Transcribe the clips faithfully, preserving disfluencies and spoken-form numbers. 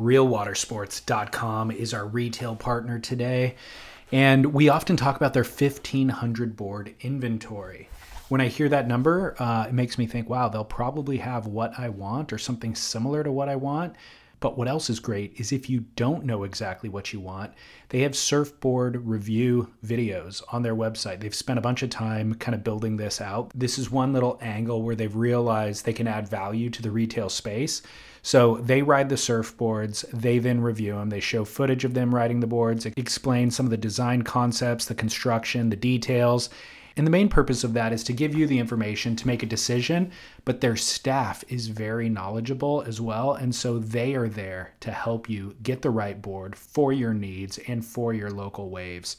real water sports dot com is our retail partner today, and we often talk about their fifteen hundred board inventory. When I hear that number, uh, it makes me think, wow, they'll probably have what I want or something similar to what I want. But what else is great is if you don't know exactly what you want, they have surfboard review videos on their website. They've spent a bunch of time kind of building this out. This is one little angle where they've realized they can add value to the retail space. So they ride the surfboards, they then review them, they show footage of them riding the boards, explain some of the design concepts, the construction, the details. And the main purpose of that is to give you the information to make a decision, but their staff is very knowledgeable as well. And so they are there to help you get the right board for your needs and for your local waves.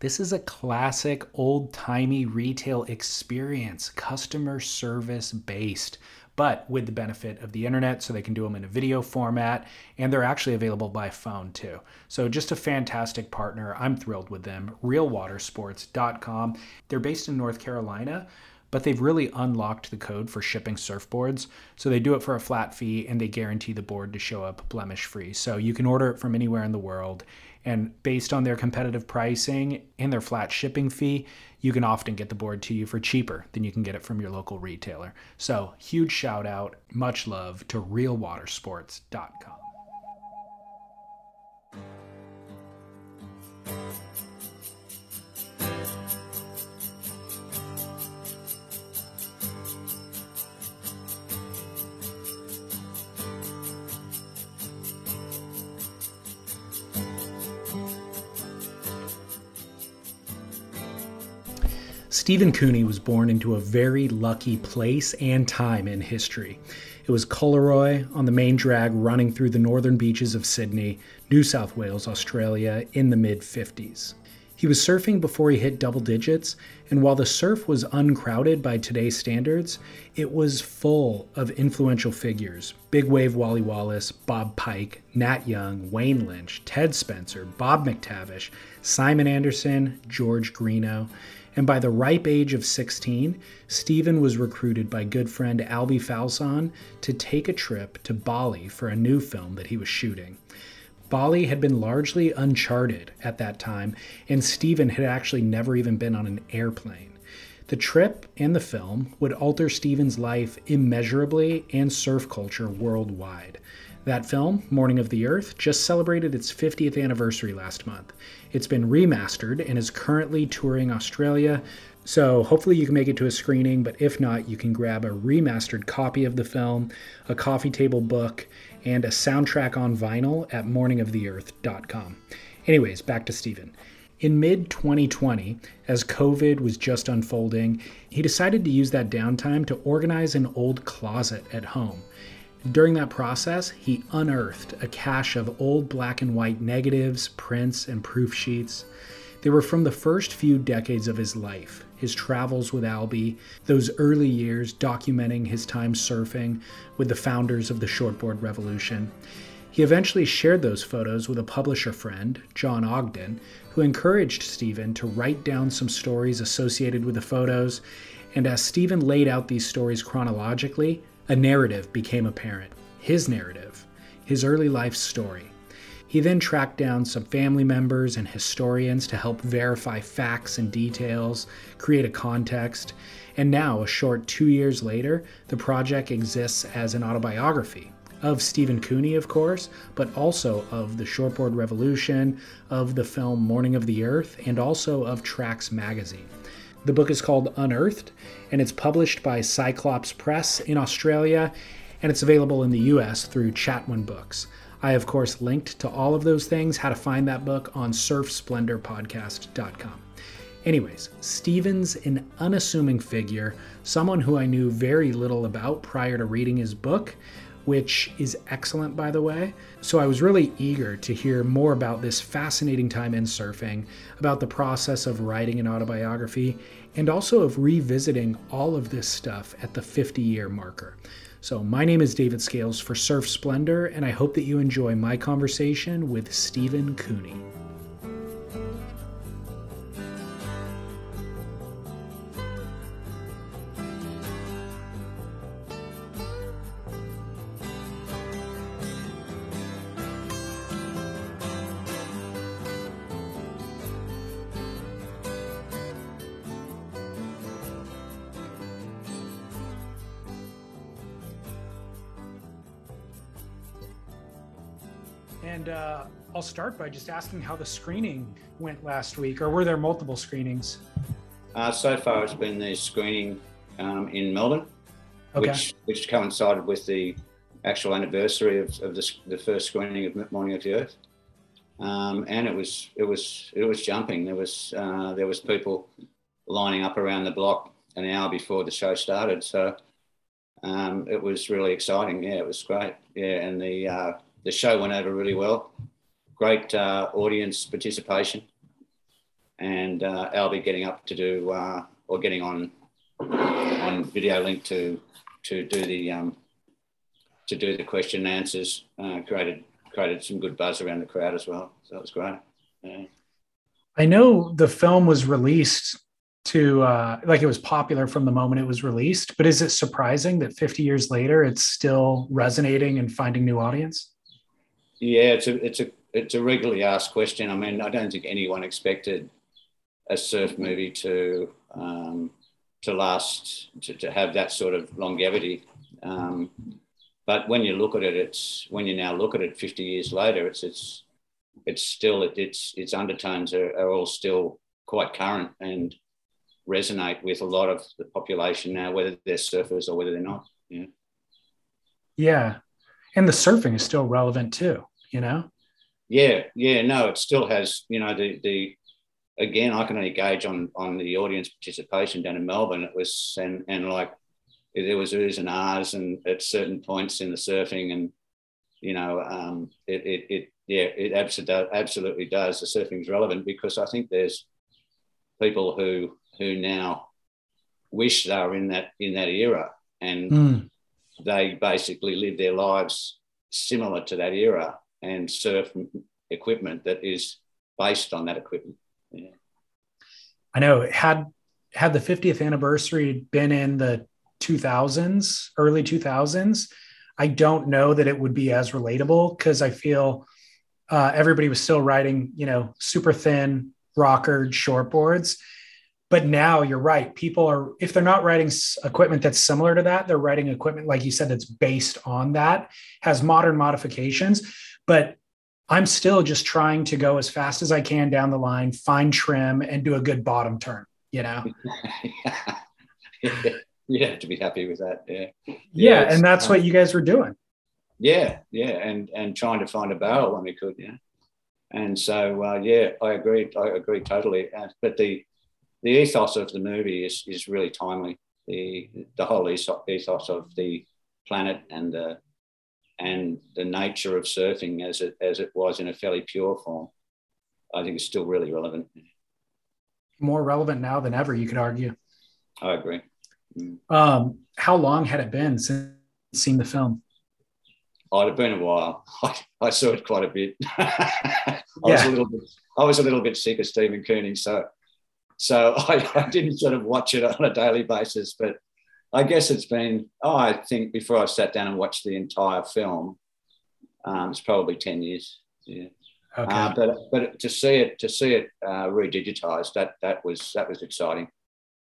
This is a classic old-timey retail experience, customer service based, but with the benefit of the internet, so they can do them in a video format, and they're actually available by phone too. So just a fantastic partner. I'm thrilled with them, real water sports dot com. They're based in North Carolina, but they've really unlocked the code for shipping surfboards. So they do it for a flat fee, and they guarantee the board to show up blemish-free. So you can order it from anywhere in the world. And based on their competitive pricing and their flat shipping fee, you can often get the board to you for cheaper than you can get it from your local retailer. So huge shout out, much love to real water sports dot com. Stephen Cooney was born into a very lucky place and time in history. It was Collaroy on the main drag running through the northern beaches of Sydney, New South Wales, Australia, in the mid-fifties. He was surfing before he hit double digits, and while the surf was uncrowded by today's standards, it was full of influential figures. Big Wave Wally Wallace, Bob Pike, Nat Young, Wayne Lynch, Ted Spencer, Bob McTavish, Simon Anderson, George Greeno. And by the ripe age of sixteen, Stephen was recruited by good friend Albie Falzon to take a trip to Bali for a new film that he was shooting. Bali had been largely uncharted at that time, and Stephen had actually never even been on an airplane. The trip and the film would alter Stephen's life immeasurably and surf culture worldwide. That film, Morning of the Earth, just celebrated its fiftieth anniversary last month. It's been remastered and is currently touring Australia, so hopefully you can make it to a screening, but if not, you can grab a remastered copy of the film, a coffee table book, and a soundtrack on vinyl at morning of the earth dot com. Anyways, back to Stephen. In mid twenty twenty, as COVID was just unfolding, he decided to use that downtime to organize an old closet at home. During that process, he unearthed a cache of old black and white negatives, prints, and proof sheets. They were from the first few decades of his life, his travels with Albie, those early years documenting his time surfing with the founders of the shortboard revolution. He eventually shared those photos with a publisher friend, John Ogden, who encouraged Stephen to write down some stories associated with the photos, and as Stephen laid out these stories chronologically, a narrative became apparent, his narrative, his early life story. He then tracked down some family members and historians to help verify facts and details, create a context, And now, a short two years later, the project exists as an autobiography of Stephen Cooney, of course, but also of the Shortboard Revolution, of the film Morning of the Earth, and also of Tracks magazine. The book is called Unearthed, and it's published by Cyclops Press in Australia, and it's available in the U S through Chatwin Books. I, of course, linked to all of those things, how to find that book, on surf splendor podcast dot com. Anyways, Stephen's an unassuming figure, someone who I knew very little about prior to reading his book, which is excellent, by the way. So I was really eager to hear more about this fascinating time in surfing, about the process of writing an autobiography, and also of revisiting all of this stuff at the fifty-year marker. So my name is David Scales for Surf Splendor, and I hope that you enjoy my conversation with Stephen Cooney. And uh, I'll start by just asking how the screening went last week, or were there multiple screenings? Uh, so far, it's been the screening um, in Melbourne, okay. which which coincided with the actual anniversary of, of the, the first screening of Morning of the Earth, um, and it was it was it was jumping. There was uh, there was people lining up around the block an hour before the show started, so um, it was really exciting. Yeah, it was great. Yeah, and the uh, The show went over really well. Great uh, audience participation, and uh, Albie getting up to do uh, or getting on on video link to to do the um, to do the question and answers uh, created created some good buzz around the crowd as well. So it was great. Yeah. I know the film was released to uh, like it was popular from the moment it was released, but is it surprising that fifty years later it's still resonating and finding new audience? Yeah, it's a it's a it's a regularly asked question. I mean, I don't think anyone expected a surf movie to um, to last to, to have that sort of longevity. Um, but when you look at it, it's when you now look at it fifty years later, it's it's it's still it, it's its undertones are, are all still quite current and resonate with a lot of the population now, whether they're surfers or whether they're not. Yeah. Yeah, and the surfing is still relevant too. You know? Yeah, yeah, no, it still has, you know, the, the again, I can only gauge on on the audience participation down in Melbourne. It was, and, and like, there was oohs and ahs and at certain points in the surfing and, you know, um, it, it, it, yeah, it absolutely, absolutely does. The surfing's relevant because I think there's people who, who now wish they were in that, in that era and mm. they basically live their lives similar to that era and surf equipment that is based on that equipment. Yeah. I know. Had had the fiftieth anniversary been in the two thousands, early two thousands, I don't know that it would be as relatable because I feel uh, everybody was still riding, you know, super thin rockered shortboards. But now you're right. People are, if they're not riding equipment that's similar to that, they're riding equipment, like you said, that's based on that, has modern modifications. But I'm still just trying to go as fast as I can down the line, find trim, and do a good bottom turn, you know? Yeah. You have to be happy with that. Yeah. Yeah. yeah and that's um, what you guys were doing. Yeah. Yeah. And, and trying to find a barrel when we could. Yeah. And so, uh, yeah, I agree. I agree totally. Uh, but the, The ethos of the movie is, is really timely. The the whole ethos of the planet and the and the nature of surfing as it as it was in a fairly pure form, I think is still really relevant. More relevant now than ever, you could argue. I agree. Mm. Um, how long had it been since you'd seen the film? Oh, it'd been a while. I, I saw it quite a bit. I yeah. was a little bit I was a little bit sick of Stephen Cooney, so. So I, I didn't sort of watch it on a daily basis, but I guess it's been, oh, I think before I sat down and watched the entire film, um, it's probably ten years. Yeah. Okay. Uh, but but to see it to see it uh, redigitized, that that was that was exciting.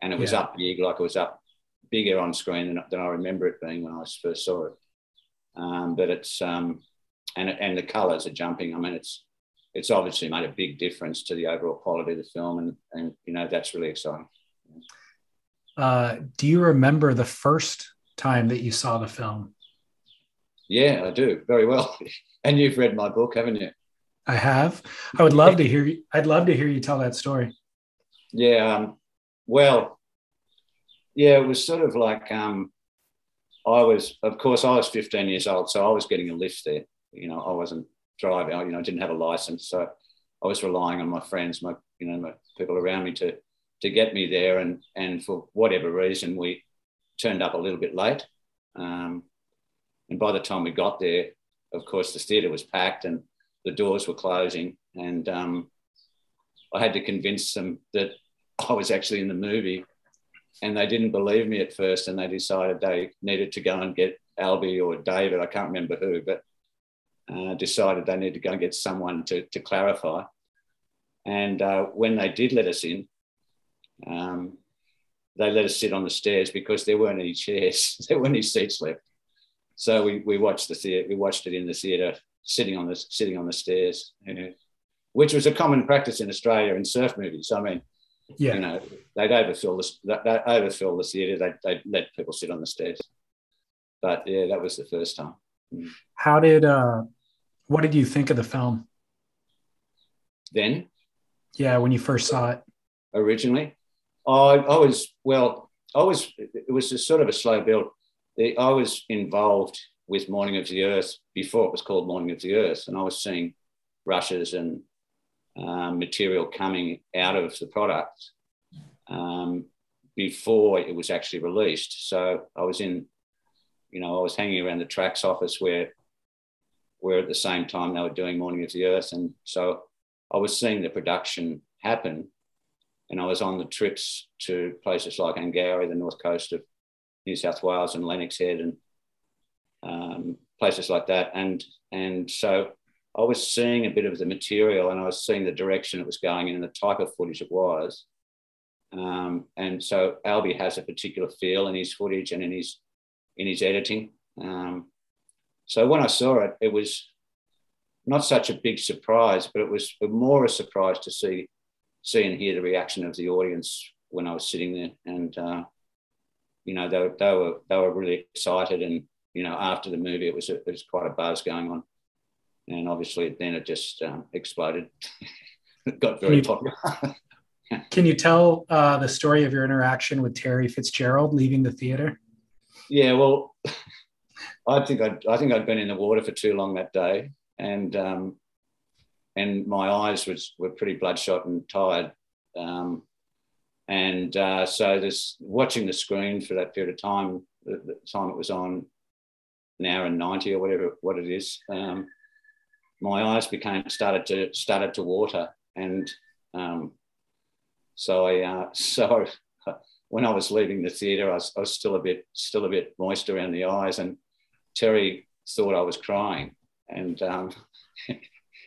and it was yeah. up big, like it was up bigger on screen than, than I remember it being when I first saw it. Um, but it's um, and and the colours are jumping. I mean, it's it's obviously made a big difference to the overall quality of the film, and and you know that's really exciting. Uh, do you remember the first time that you saw the film? Yeah, I do very well. And you've read my book, haven't you? I have. I would love to hear you. I'd love to hear you tell that story. Yeah. Um, well, yeah, it was sort of like um, I was, of course, I was fifteen years old, so I was getting a lift there. You know, I wasn't driving. I, you know, I didn't have a license, so I was relying on my friends, my, you know, my people around me to to get me there. And and for whatever reason, we turned up a little bit late. Um, and by the time we got there, of course, the theatre was packed and the doors were closing, and um, I had to convince them that I was actually in the movie, and they didn't believe me at first, and they decided they needed to go and get Albie or David, I can't remember who, but uh, decided they needed to go and get someone to, to clarify. And uh, when they did let us in, um, they let us sit on the stairs because there weren't any chairs, there weren't any seats left. So we, we watched the theatre, we watched it in the theatre, sitting on the sitting on the stairs, you know, which was a common practice in Australia in surf movies. I mean, yeah. you know, they'd overfill the they overfill the theatre, they they'd let people sit on the stairs. But yeah, that was the first time. How did uh, what did you think of the film? Then, yeah, when you first saw it originally, I I was well, I was it was just sort of a slow build. I was involved with Morning of the Earth before it was called Morning of the Earth, and I was seeing rushes and um, material coming out of the product um, before it was actually released. So I was in, you know, I was hanging around the Tracks office where, where at the same time they were doing Morning of the Earth, and so I was seeing the production happen, and I was on the trips to places like Angourie, the north coast of New South Wales, and Lennox Head, and um, places like that. And and so I was seeing a bit of the material, and I was seeing the direction it was going in and the type of footage it was. Um, and so Albie has a particular feel in his footage and in his in his editing. Um, so when I saw it, it was not such a big surprise, but it was more a surprise to see see and hear the reaction of the audience when I was sitting there. And uh, you know, they, they were they were really excited, and you know, after the movie, it was a, it was quite a buzz going on, and obviously then it just um, exploded. It got very popular. Can you tell uh, the story of your interaction with Terry Fitzgerald leaving the theatre? Yeah, well, I think I'd, I think I'd been in the water for too long that day, and um, and my eyes was were pretty bloodshot and tired. Um, And uh, so this watching the screen for that period of time, the, the time it was on, an hour and ninety or whatever what it is, um, my eyes became started to started to water, and um, so I uh, so I, when I was leaving the theatre, I was, I was still a bit still a bit moist around the eyes, and Terry thought I was crying, and um,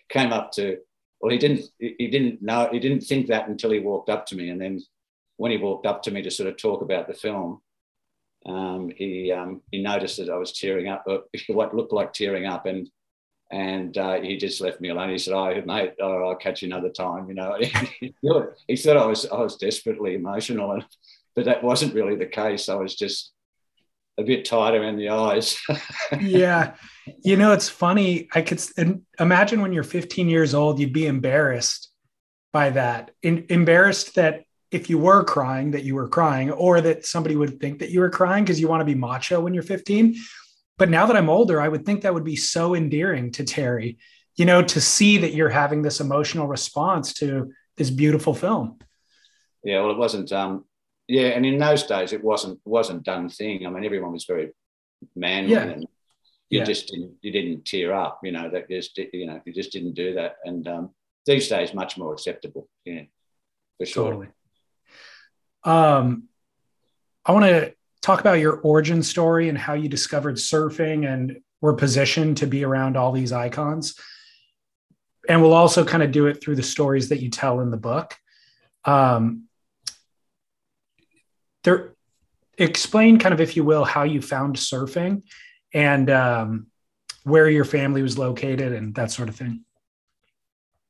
came up to well he didn't he didn't know he didn't think that until he walked up to me, and then. When he walked up to me to sort of talk about the film, um, he um, he noticed that I was tearing up, what looked like tearing up, and and uh, he just left me alone. He said, "Oh, mate, oh, I'll catch you another time." You know, he said I was I was desperately emotional, and, but that wasn't really the case. I was just a bit tired around the eyes. Yeah, you know, it's funny. I could imagine when you're fifteen years old, you'd be embarrassed by that, In, embarrassed that. If you were crying, that you were crying, or that somebody would think that you were crying because you want to be macho when you're fifteen. But now that I'm older, I would think that would be so endearing to Terry, you know, to see that you're having this emotional response to this beautiful film. Yeah, well, it wasn't. Um, yeah, and in those days, it wasn't wasn't done thing. I mean, everyone was very manly, yeah. and you yeah. just didn't, you didn't tear up, you know. That just you know you just didn't do that. And um, these days, much more acceptable. Yeah, for sure. Totally. Um, I want to talk about your origin story and how you discovered surfing and were positioned to be around all these icons. And we'll also kind of do it through the stories that you tell in the book. Um, there, explain kind of, if you will, how you found surfing and um, where your family was located and that sort of thing.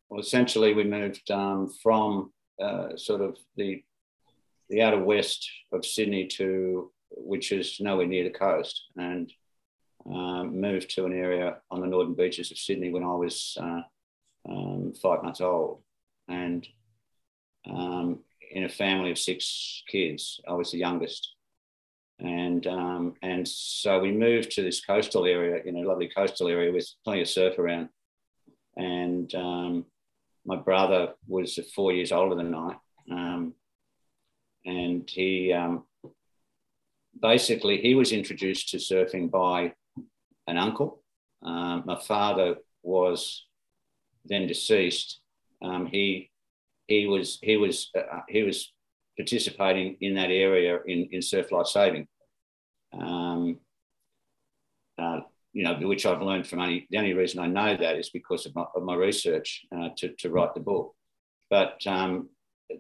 Well, essentially we moved um, from uh, sort of the the outer west of Sydney to, which is nowhere near the coast, and um, moved to an area on the northern beaches of Sydney when I was uh, um, five months old. And um, in a family of six kids, I was the youngest. And um, and so we moved to this coastal area, in a lovely coastal area with plenty of surf around. And um, my brother was four years older than I. Um, and he, um, basically, he was introduced to surfing by an uncle. Um, my father was then deceased. Um, he he was he was uh, he was participating in that area in, in surf life saving, um, uh, you know, which I've learned from only the only reason I know that is because of my, of my research uh, to to write the book. But um,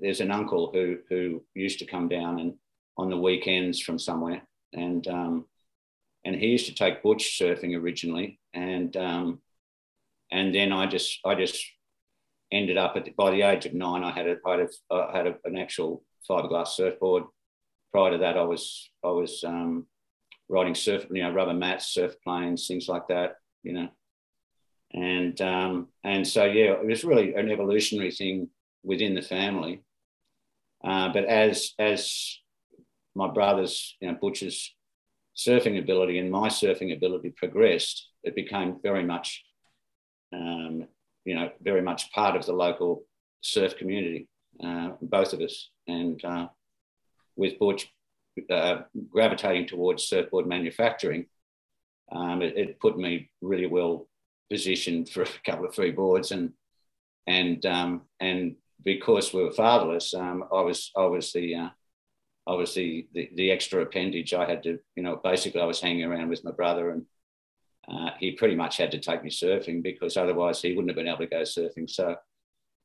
there's an uncle who who used to come down and on the weekends from somewhere, and um, and he used to take Butch surfing originally, and um, and then I just I just. ended up at the, by the age of nine, I had a, I had, a, I had a, an actual fiberglass surfboard. Prior to that, I was I was um, riding surf, you know, rubber mats, surf planes, things like that, you know. And um, and so yeah, it was really an evolutionary thing within the family. Uh, but as as my brother's, you know, Butch's surfing ability and my surfing ability progressed, it became very much. Um, you know, very much part of the local surf community, uh, both of us. And uh, with Butch uh, gravitating towards surfboard manufacturing, um, it, it put me really well positioned for a couple of free boards. And and um, and because we were fatherless, um, I was I was the uh, I was the, the the extra appendage. I had to, you know, basically I was hanging around with my brother, and Uh, he pretty much had to take me surfing because otherwise he wouldn't have been able to go surfing. So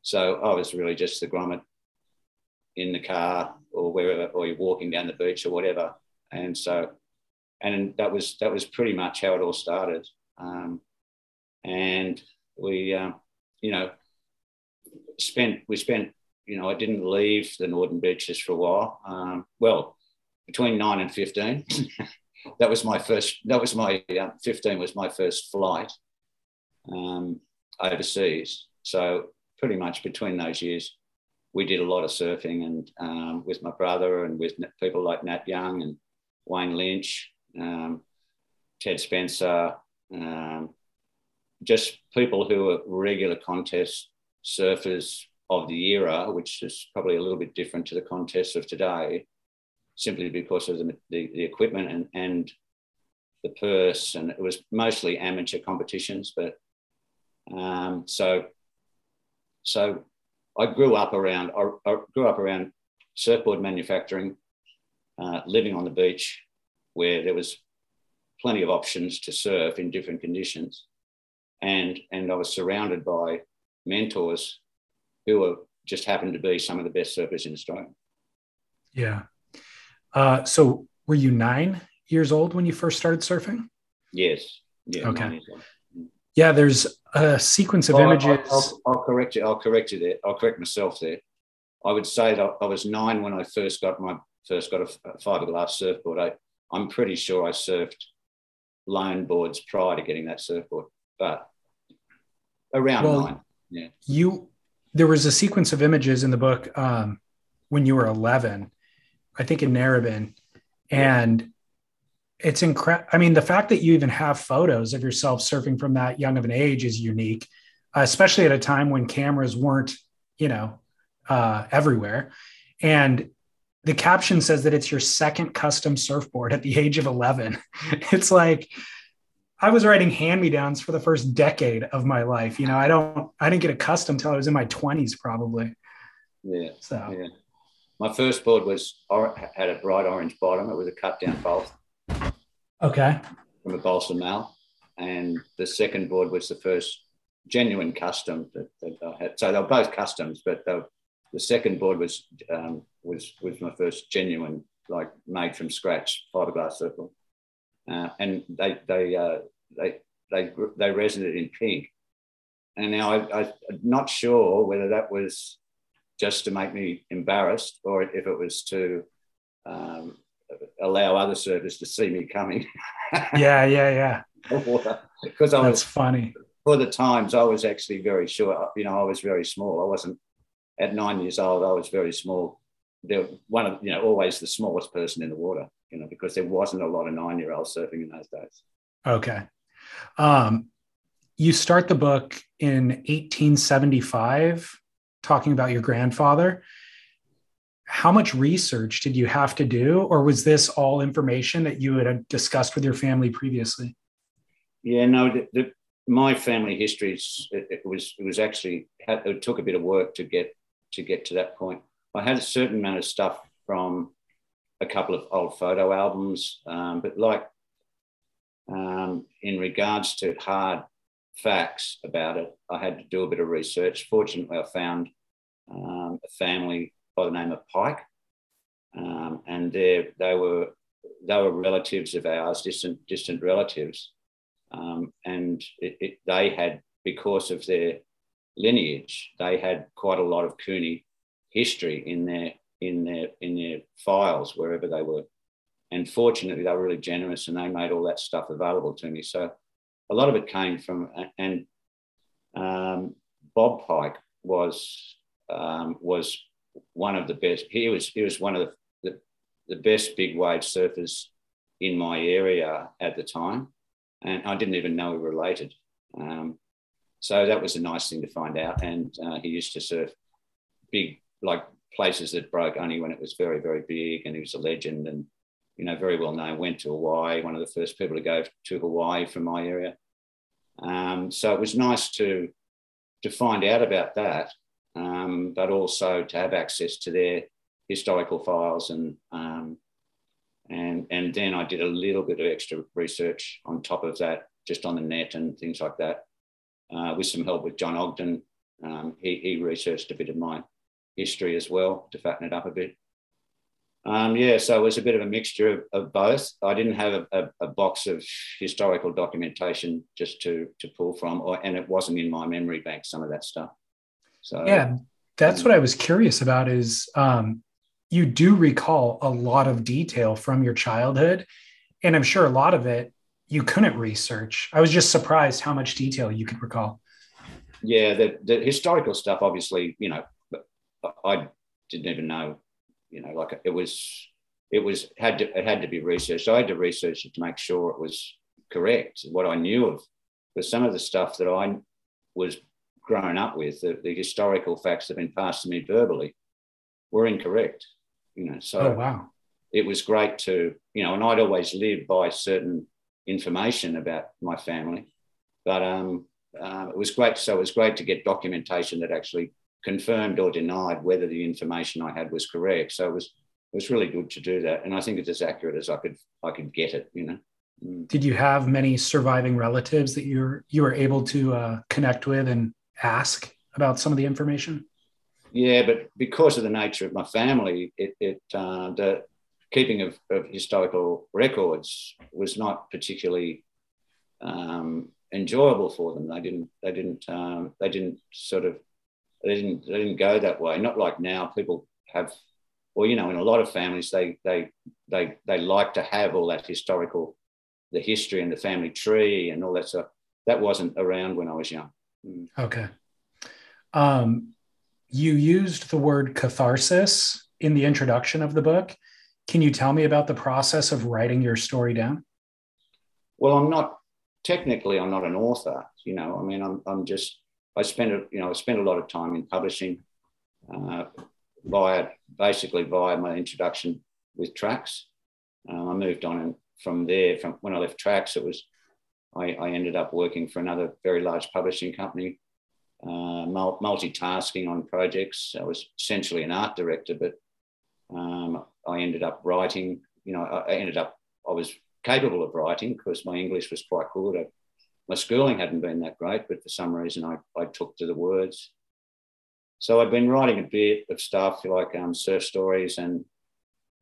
so I was really just the grommet in the car or wherever, or you're walking down the beach or whatever. And so, and that was that was pretty much how it all started. Um, and we, uh, you know, spent, we spent, you know, I didn't leave the northern beaches for a while. Um, well, between nine and fifteen. That was my first, that was my, uh, fifteen was my first flight um, overseas. So pretty much between those years, we did a lot of surfing, and um, with my brother and with people like Nat Young and Wayne Lynch, um, Ted Spencer, um, just people who were regular contest surfers of the era, which is probably a little bit different to the contests of today, simply because of the, the, the equipment and, and the purse. And it was mostly amateur competitions. But um, so so I grew up around, I, I grew up around surfboard manufacturing, uh, living on the beach where there was plenty of options to surf in different conditions. And, and I was surrounded by mentors who were, just happened to be some of the best surfers in Australia. Yeah. Uh, so were you nine years old when you first started surfing? Yes. Yeah, okay. Yeah. There's a sequence of oh, images. I'll, I'll, I'll correct you. I'll correct you there. I'll correct myself there. I would say that I was nine when I first got my first got a fiberglass surfboard. I, I'm pretty sure I surfed lone boards prior to getting that surfboard, but around well, nine. Yeah. You, there was a sequence of images in the book, um, when you were eleven, I think in Narrabeen, and it's incredible. I mean, the fact that you even have photos of yourself surfing from that young of an age is unique, especially at a time when cameras weren't, you know, uh, everywhere. And the caption says that it's your second custom surfboard at the age of eleven. It's like, I was riding hand-me-downs for the first decade of my life. You know, I don't, I didn't get a custom till I was in my twenties probably. Yeah. So. Yeah. My first board was had a bright orange bottom. It was a cut down bolt. Okay. From a balsa mal, and the second board was the first genuine custom that, that I had. So they were both customs, but were, the second board was um, was was my first genuine like made from scratch fiberglass circle, uh, and they they uh, they they they resonated in pink. And now I, I, I'm not sure whether that was just to make me embarrassed or if it was to um, allow other surfers to see me coming. Yeah, yeah, yeah. Because I That's was funny. For the times, I was actually very short. You know, I was very small. I wasn't at nine years old. I was very small. They're one of you know always the smallest person in the water. You know, because there wasn't a lot of nine-year-olds surfing in those days. Okay. Um, you start the book in eighteen seventy-five, talking about your grandfather. How much research did you have to do, or was this all information that you had discussed with your family previously? Yeah, no, the, the, my family history is, it, it was it was actually it took a bit of work to get to get to that point. I had a certain amount of stuff from a couple of old photo albums, um, but like um, in regards to hard facts about it, I had to do a bit of research. Fortunately, I found um, a family by the name of Pike, um, and they they were they were relatives of ours, distant distant relatives, um, and it, it, they had, because of their lineage, they had quite a lot of Cooney history in their in their in their files wherever they were, and fortunately they were really generous and they made all that stuff available to me. So a lot of it came from, and um, Bob Pike was um, was one of the best. He was he was one of the, the, the best big wave surfers in my area at the time, and I didn't even know we were related. Um, so that was a nice thing to find out. And uh, he used to surf big like places that broke only when it was very very big, and he was a legend, and you know, very well known. Went to Hawaii, one of the first people to go to Hawaii from my area. Um, so it was nice to to find out about that, um, but also to have access to their historical files, and um, and and then I did a little bit of extra research on top of that, just on the net and things like that, uh, with some help with John Ogden. Um, he he researched a bit of my history as well to fatten it up a bit. Um, yeah, so it was a bit of a mixture of, of both. I didn't have a, a, a box of historical documentation just to to pull from, or, and it wasn't in my memory bank, some of that stuff. So yeah, that's um, what I was curious about is um, you do recall a lot of detail from your childhood, and I'm sure a lot of it you couldn't research. I was just surprised how much detail you could recall. Yeah, the, the historical stuff, obviously, you know, I didn't even know. You know, like it was, it was had to, it had to be researched. I had to research it to make sure it was correct, what I knew of. But some of the stuff that I was growing up with, the, the historical facts that have been passed to me verbally, were incorrect. You know, so oh, wow. It was great to, you know, and I'd always lived by certain information about my family, but um, uh, it was great. So it was great to get documentation that actually confirmed or denied whether the information I had was correct. So it was it was really good to do that, and I think it's as accurate as I could I could get it. You know. Mm. Did you have many surviving relatives that you were, you were able to uh, connect with and ask about some of the information? Yeah, but because of the nature of my family, it, it uh, the keeping of, of historical records was not particularly um, enjoyable for them. They didn't they didn't um, they didn't sort of. They didn't, they didn't go that way. Not like now people have, or, you know, in a lot of families, they they they they like to have all that historical, the history and the family tree and all that stuff. That wasn't around when I was young. Okay. Um, you used the word catharsis in the introduction of the book. Can you tell me about the process of writing your story down? Well, I'm not, technically, I'm not an author. You know, I mean, I'm I'm just, I spent, you know, I spent a lot of time in publishing, uh, via basically via my introduction with Tracks. Um, I moved on and from there. From when I left Tracks, it was I, I ended up working for another very large publishing company, uh, multitasking on projects. I was essentially an art director, but um, I ended up writing. You know, I ended up I was capable of writing because my English was quite good. I, My schooling hadn't been that great, but for some reason I, I took to the words. So I'd been writing a bit of stuff like um, surf stories and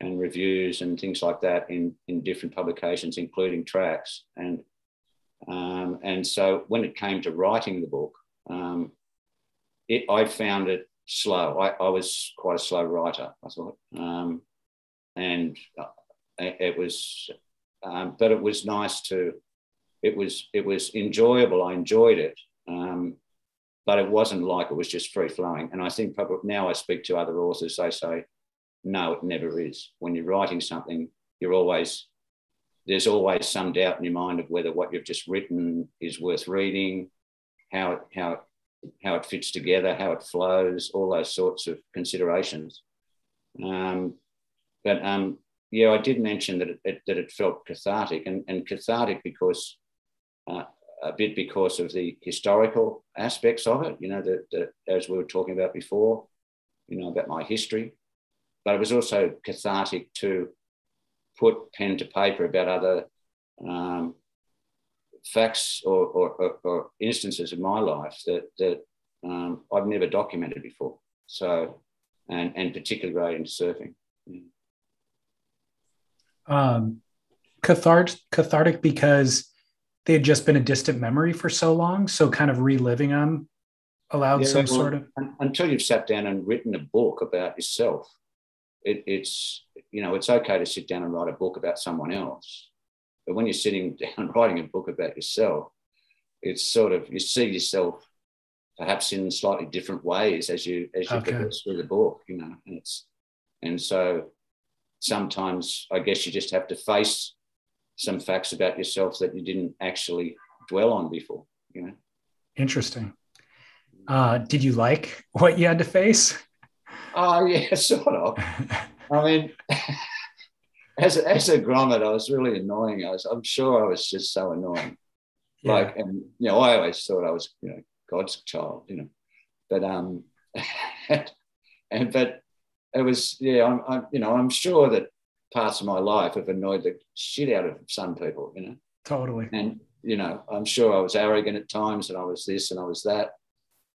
and reviews and things like that in, in different publications, including Tracks. And um, and so when it came to writing the book, um, it, I found it slow. I, I was quite a slow writer, I thought. Um, and it, it was, um, but it was nice to, it was, it was enjoyable. I enjoyed it. Um, but it wasn't like it was just free flowing. And I think probably now I speak to other authors, they say, no, it never is. When you're writing something, you're always, there's always some doubt in your mind of whether what you've just written is worth reading, how, how, how it fits together, how it flows, all those sorts of considerations. Um, but um, yeah, I did mention that it, it, that it felt cathartic, and, and cathartic because, uh, a bit because of the historical aspects of it, you know, the, the, as we were talking about before, you know, about my history. But it was also cathartic to put pen to paper about other um, facts or, or, or instances of my life that, that um, I've never documented before. So, and, and particularly relating to surfing. Yeah. Um, cathart- cathartic because they had just been a distant memory for so long, so kind of reliving them allowed yeah, some well, sort of... Until you've sat down and written a book about yourself, it, it's, you know, it's okay to sit down and write a book about someone else. But when you're sitting down writing a book about yourself, it's sort of, you see yourself perhaps in slightly different ways as you as you okay. progress through the book, you know. And, it's, and so sometimes I guess you just have to face some facts about yourself that you didn't actually dwell on before, you know? Interesting. Uh, did you like what you had to face? Oh, uh, yeah, sort of. I mean, as a, as a grommet, I was really annoying. I was, I'm sure I was just so annoying. Yeah. Like, and, you know, I always thought I was, you know, God's child, you know, but, um, and, and, but it was, yeah, I'm, I'm, you know, I'm sure that parts of my life have annoyed the shit out of some people, you know. Totally. And, you know, I'm sure I was arrogant at times and I was this and I was that.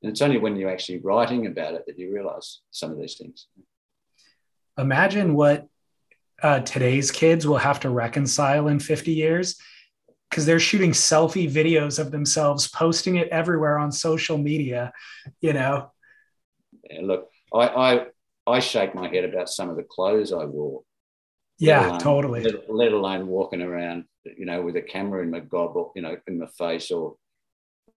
And it's only when you're actually writing about it that you realize some of these things. Imagine what uh, today's kids will have to reconcile in fifty years, because they're shooting selfie videos of themselves, posting it everywhere on social media, you know. Yeah, look, I, I, I shake my head about some of the clothes I wore. Yeah, let alone, totally. Let, let alone walking around, you know, with a camera in my gob, or, you know, in my face, or,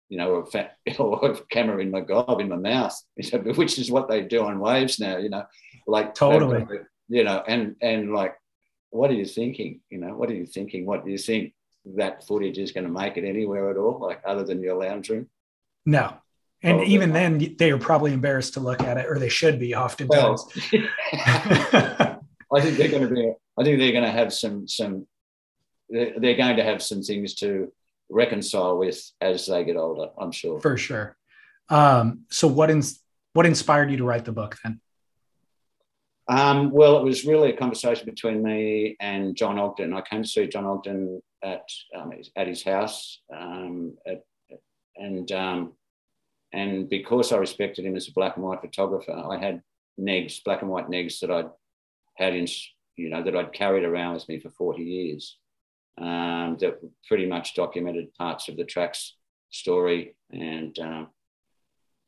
you know, or a, fat, or a camera in my gob, in my mouth, you know, which is what they do on waves now, you know, like totally, you know, and and like, what are you thinking? You know, what are you thinking? What do you think that footage is going to make it anywhere at all, like other than your lounge room? No. And probably even not. Then they are probably embarrassed to look at it, or they should be oftentimes. Well, I think they're going to be. I think they're going to have some. Some. They're going to have some things to reconcile with as they get older, I'm sure. For sure. Um, so, what in, what inspired you to write the book then? Um, well, it was really a conversation between me and John Ogden. I came to see John Ogden at um, at his house, um, at, and um, and because I respected him as a black and white photographer, I had negs, black and white negs that I'd had in, you know, that I'd carried around with me for forty years, um, that pretty much documented parts of the Tracks story and, um,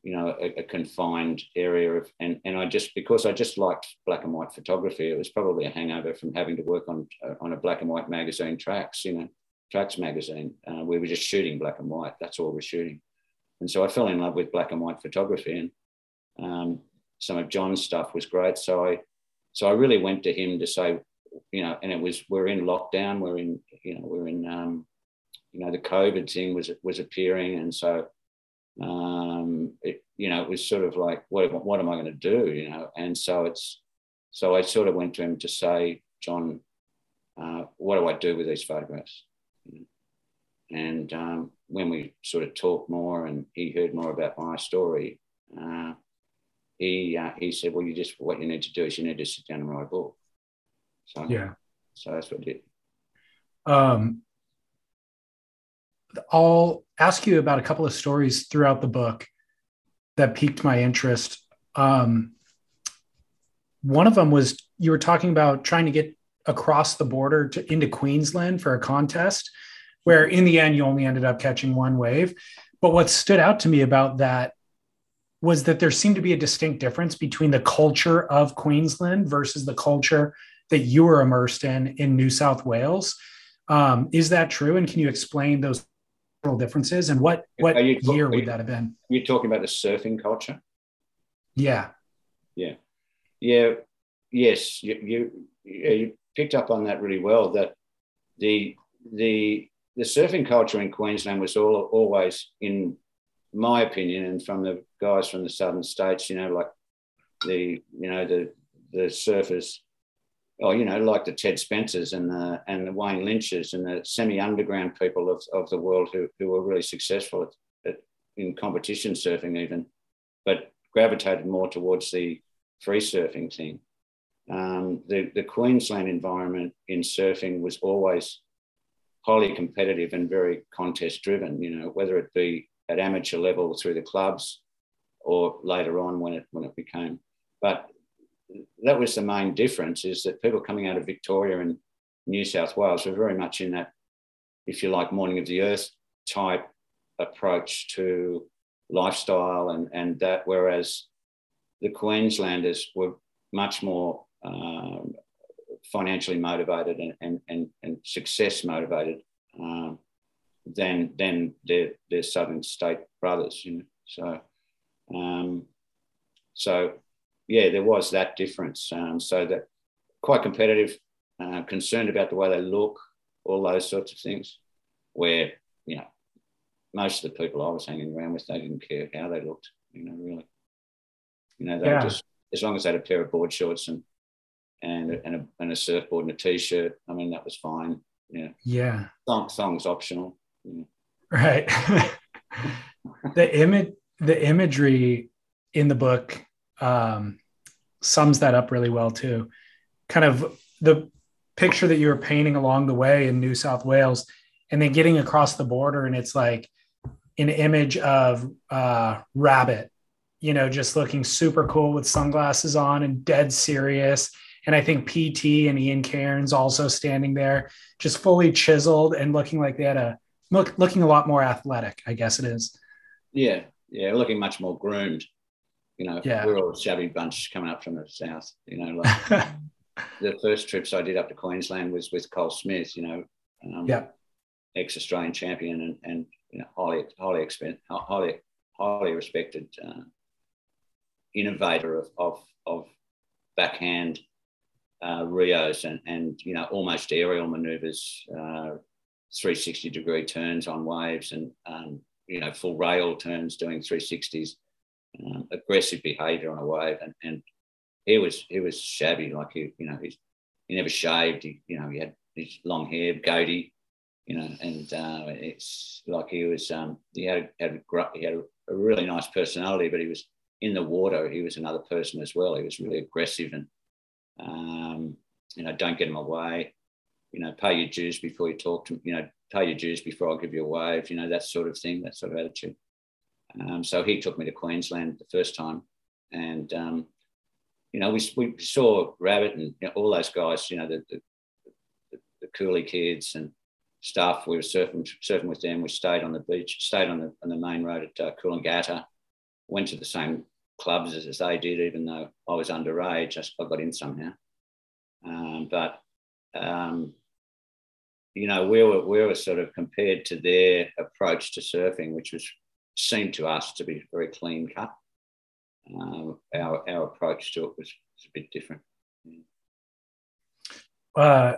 you know, a, a confined area of, and, and I just, because I just liked black and white photography, it was probably a hangover from having to work on, uh, on a black and white magazine, Tracks, you know, Tracks magazine. Uh, we were just shooting black and white. That's all we're shooting. And so I fell in love with black and white photography, and um, some of John's stuff was great. So I, So I really went to him to say, you know, and it was, we're in lockdown, we're in, you know, we're in, um, you know, the COVID thing was was appearing. And so, um, it, you know, it was sort of like, what, what am I going to do, you know? And so it's, so I sort of went to him to say, John, uh, what do I do with these photographs? And um, when we sort of talked more and he heard more about my story, uh, He, uh, he said, well, you just, what you need to do is you need to sit down and write a book. So, yeah. So that's what I did. Um, I'll ask you about a couple of stories throughout the book that piqued my interest. Um, One of them was you were talking about trying to get across the border to, into Queensland for a contest, where in the end you only ended up catching one wave. But what stood out to me about that was that there seemed to be a distinct difference between the culture of Queensland versus the culture that you were immersed in in New South Wales. Um, is that true? And can you explain those differences? And what what year talk, would you, that have been? You're talking about the surfing culture? Yeah. Yeah. Yeah. Yes. You, you, you picked up on that really well, that the the the surfing culture in Queensland was all, always, in my opinion, and from the guys from the southern states, you know, like the, you know, the the surfers, or, you know, like the Ted Spencers and the, and the Wayne Lynches and the semi-underground people of, of the world who, who were really successful at, at, in competition surfing even, but gravitated more towards the free surfing thing. Um, the, the Queensland environment in surfing was always highly competitive and very contest-driven, you know, whether it be at amateur level through the clubs or later on when it when it became. But that was the main difference, is that people coming out of Victoria and New South Wales were very much in that, if you like, Morning of the Earth type approach to lifestyle and, and that, whereas the Queenslanders were much more um, financially motivated and, and, and, and success motivated um, than than their, their southern state brothers, you know. So, um, so yeah, there was that difference. Um, so that quite competitive, uh, concerned about the way they look, all those sorts of things. Where, you know, most of the people I was hanging around with, they didn't care how they looked, you know, really. You know, they yeah. just, as long as they had a pair of board shorts and and and a, and a surfboard and a t-shirt, I mean, that was fine. Yeah. Yeah. Thong, thong's optional. Yeah. Right. the image, the imagery in the book um, sums that up really well too. Kind of the picture that you were painting along the way in New South Wales, and then getting across the border, and it's like an image of uh, Rabbit, you know, just looking super cool with sunglasses on and dead serious. And I think P T and Ian Cairns also standing there, just fully chiseled and looking like they had a look, looking a lot more athletic, I guess it is. Yeah, yeah, looking much more groomed. You know, yeah. We're all a shabby bunch coming up from the south. You know, like the first trips I did up to Queensland was with Cole Smith. You know, um, yeah, ex-Australian champion and and you know, highly highly expen- highly highly respected uh, innovator of of of backhand. Uh, Rios and, and, you know, almost aerial manoeuvres, uh, three sixty degree turns on waves and, um, you know, full rail turns doing three sixties, um, aggressive behaviour on a wave. And, and he was he was shabby, like, he, you know, he's, he never shaved. He, you know, he had his long hair, goatee, you know, and uh, it's like he was, um, he had, had, a, he had a really nice personality, but he was in the water. He was another person as well. He was really aggressive and, um you know, don't get him away, you know, pay your dues before you talk to, you know, pay your dues before I'll give you a wave, you know, that sort of thing, that sort of attitude. Um so he took me to Queensland the first time, and um you know, we, we saw Rabbit and, you know, all those guys, you know, the the, the the Cooley kids and stuff. We were surfing surfing with them. We stayed on the beach, stayed on the on the main road at uh, Coolangatta, went to the same clubs as they did, even though I was underage. I got in somehow. Um, but, um, you know, we were we were sort of compared to their approach to surfing, which was seemed to us to be very clean cut. Um, our our approach to it was, was a bit different. Uh,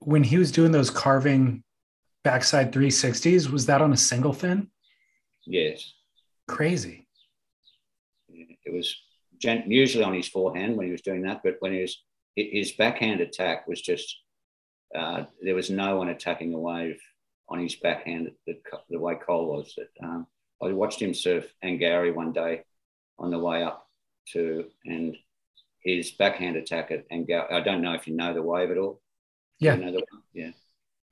when he was doing those carving backside three sixties, was that on a single fin? Yes. Crazy. It was usually on his forehand when he was doing that, but when he was, his backhand attack was just, uh, there was no one attacking a wave on his backhand the, the way Cole was. Um, I watched him surf Angourie one day on the way up to, and his backhand attack at Angourie, I don't know if you know the wave at all. Yeah. You know the, yeah.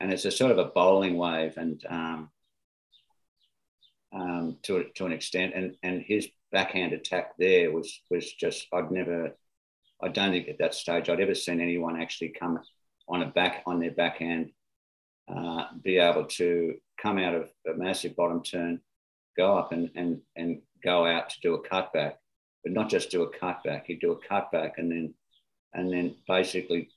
And it's a sort of a bowling wave, and um, um, to, to an extent, and, and his backhand attack there was was just, I'd never I don't think at that stage I'd ever seen anyone actually come on a back on their backhand, uh, be able to come out of a massive bottom turn, go up and and and go out to do a cutback, but not just do a cutback. He'd do a cutback and then and then basically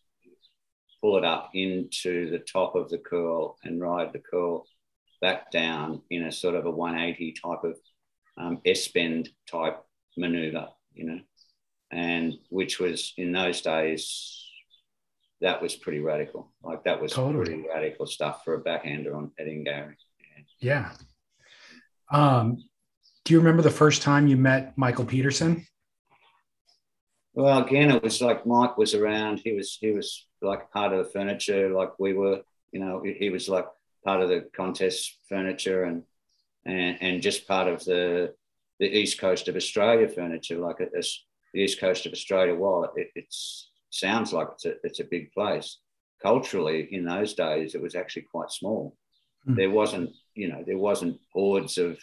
pull it up into the top of the curl and ride the curl back down in a sort of a one eighty type of um, S-bend type manoeuvre, you know, and which was in those days, that was pretty radical. Like that was totally. pretty radical stuff for a backhander on at Angourie. Yeah. yeah. Um, do you remember the first time you met Michael Peterson? Well, again, it was like Mike was around. He was he was like part of the furniture, like we were. You know, he was like part of the contest furniture and and, and just part of the the east coast of Australia furniture. Like a, a, the east coast of Australia, while it, it's sounds like it's a it's a big place, culturally in those days it was actually quite small. Mm. There wasn't you know there wasn't hordes of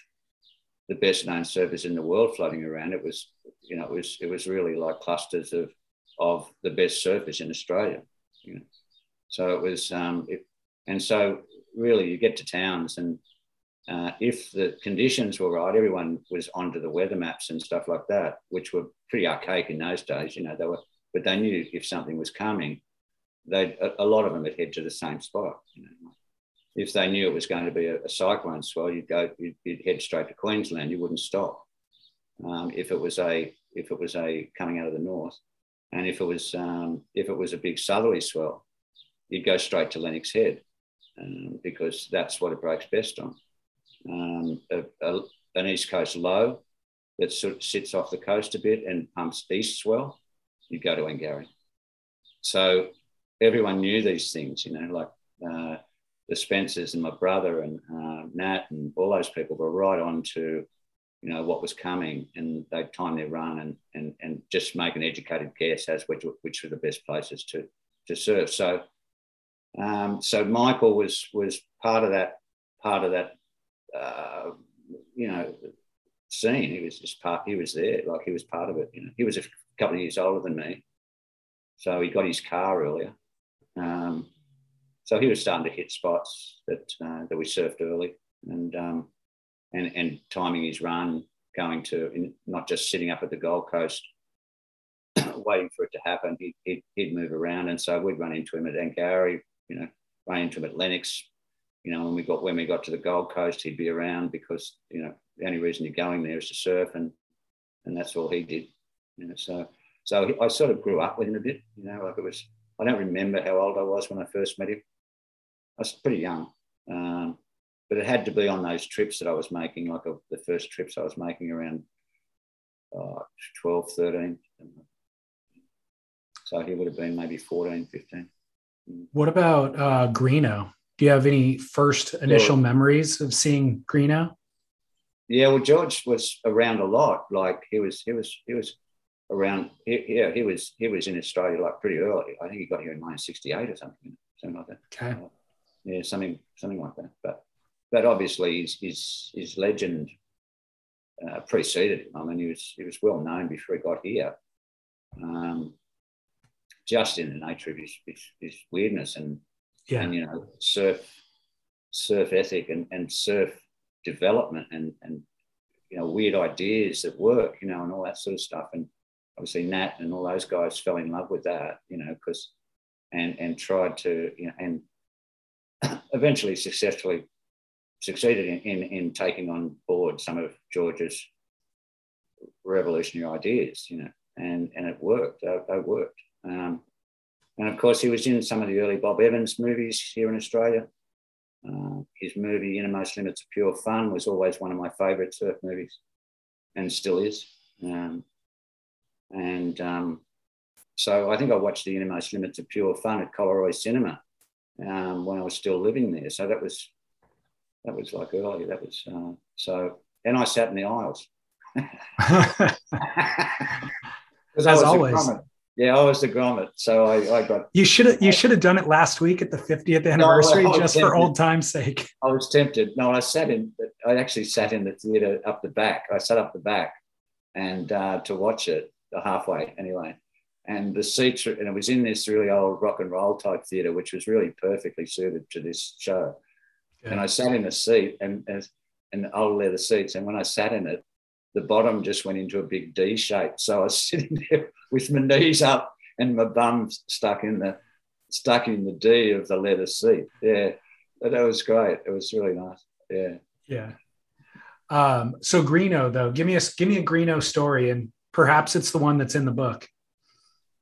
the best known surfers in the world floating around. It was you know it was it was really like clusters of of the best surfers in Australia. You know, so it was um, it, and so really you get to towns and uh, if the conditions were right, everyone was onto the weather maps and stuff like that, which were pretty archaic in those days. You know, they were. But they knew if something was coming, they a lot of them would head to the same spot. You know, if they knew it was going to be a, a cyclone swell, you'd go, you'd, you'd head straight to Queensland. You wouldn't stop. Um, if it was a, if it was a coming out of the north, and if it was, um, if it was a big southerly swell, you'd go straight to Lennox Head, um, because that's what it breaks best on. Um, a, a, an east coast low that sort of sits off the coast a bit and pumps east swell. You go to Angourie. So everyone knew these things, you know, like uh, the Spencers and my brother and uh, Nat and all those people were right on to, you know, what was coming, and they'd time their run and and and just make an educated guess as which which were the best places to to surf. So um, so Michael was was part of that part of that uh, you know scene. He was just part. He was there, like he was part of it. You know, he was a couple of years older than me, so he got his car earlier, um, so he was starting to hit spots that uh, that we surfed early, and um, and and timing his run, going to in, not just sitting up at the Gold Coast waiting for it to happen. He, he, he'd move around, and so we'd run into him at Angourie, you know, run into him at Lennox, you know. When we got when we got to the Gold Coast, he'd be around because you know the only reason you're going there is to surf, and and that's all he did. You know, so so I sort of grew up with him a bit, you know, like it was, I don't remember how old I was when I first met him. I was pretty young, um, but it had to be on those trips that I was making, like a, the first trips I was making around uh, twelve, thirteen. So he would have been maybe fourteen, fifteen. What about uh, Greeno? Do you have any first initial yeah. memories of seeing Greeno? Yeah, well, George was around a lot. Like he was, he was, he was, around yeah he was he was in Australia like pretty early. I think he got here in nineteen sixty-eight or something something like that. Okay. Uh, yeah something something like that, but but obviously his his, his legend uh, preceded him. I mean he was he was well known before he got here, um, just in the nature of his his, his weirdness and yeah. and you know surf surf ethic and, and surf development and and you know weird ideas at work, you know, and all that sort of stuff. And obviously Nat and all those guys fell in love with that, you know, because and and tried to, you know, and eventually successfully succeeded in, in in taking on board some of George's revolutionary ideas, you know, and and it worked. They, they worked. Um, and of course, he was in some of the early Bob Evans movies here in Australia. Uh, his movie Innermost Limits of Pure Fun was always one of my favourite surf movies, and still is. Um, And um, so I think I watched the Innermost Limits of Pure Fun at Collaroy Cinema um, when I was still living there. So that was that was like early. That was uh, so. And I sat in the aisles. As I was always, yeah, I was the grommet. So I, I got. You should have you should have done it last week at the fiftieth anniversary, no, just tempted. For old time's sake. I was tempted. No, I sat in. I actually sat in the theatre up the back. I sat up the back, and uh, to watch it. Halfway anyway, And the seats, and it was in this really old rock and roll type theatre, which was really perfectly suited to this show. Yeah. And I sat in a seat and, and and old leather seats. And when I sat in it, the bottom just went into a big D shape. So I was sitting there with my knees up and my bum stuck in the stuck in the D of the leather seat. Yeah, but that was great. It was really nice. Yeah. Yeah. Um, so Greeno though, give me a give me a Greeno story, and perhaps it's the one that's in the book.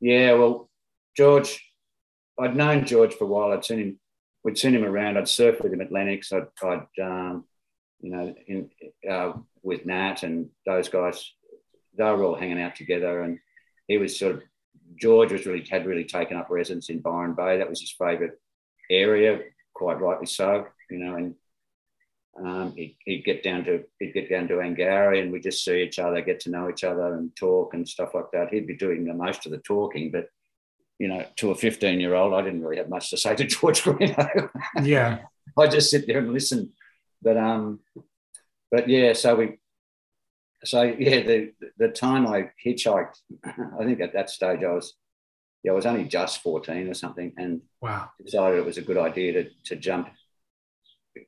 Yeah, well, George, I'd known George for a while. I'd seen him, we'd seen him around. I'd surfed with him at Lennox. I'd, I'd um, you know, in, uh, with Nat and those guys, they were all hanging out together. And he was sort of, George was really had really taken up residence in Byron Bay. That was his favourite area, quite rightly so, you know. And um, he'd, he'd get down to he'd get down to Angourie, and we just see each other, get to know each other, and talk and stuff like that. He'd be doing the most of the talking, but you know, to a fifteen-year-old, I didn't really have much to say to George Greeno. Yeah, I just sit there and listen. But um, but yeah, so we, so yeah, the the time I hitchhiked, I think at that stage I was, yeah, I was only just fourteen or something, and wow, decided it was a good idea to to jump.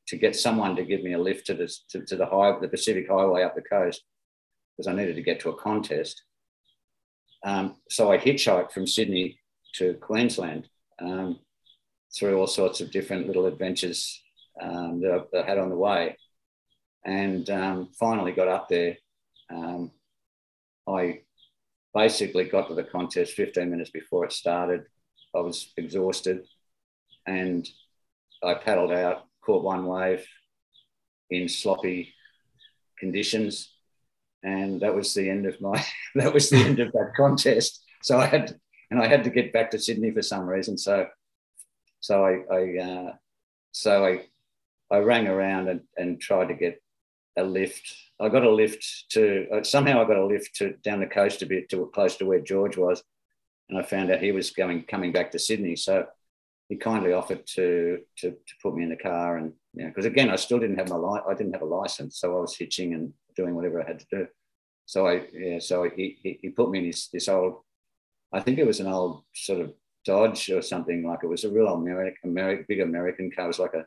to get someone to give me a lift to the, to, to the, high, the Pacific Highway up the coast, because I needed to get to a contest. Um, so I hitchhiked from Sydney to Queensland um, through all sorts of different little adventures um, that, I, that I had on the way, and um, finally got up there. Um, I basically got to the contest fifteen minutes before it started. I was exhausted, and I paddled out, caught one wave in sloppy conditions, and that was the end of my that was the end of that contest. So I had to, and I had to get back to Sydney for some reason. So so I, I uh, so I I rang around and, and tried to get a lift. I got a lift to uh, somehow I got a lift to down the coast a bit to close to where George was, and I found out he was going coming back to Sydney. So he kindly offered to, to to put me in the car, and you know, because again, I still didn't have my li- I didn't have a license, so I was hitching and doing whatever I had to do. So I yeah, so he he, he put me in his, this old, I think it was an old sort of Dodge or something, like it was a real American, American big American car. It was like a,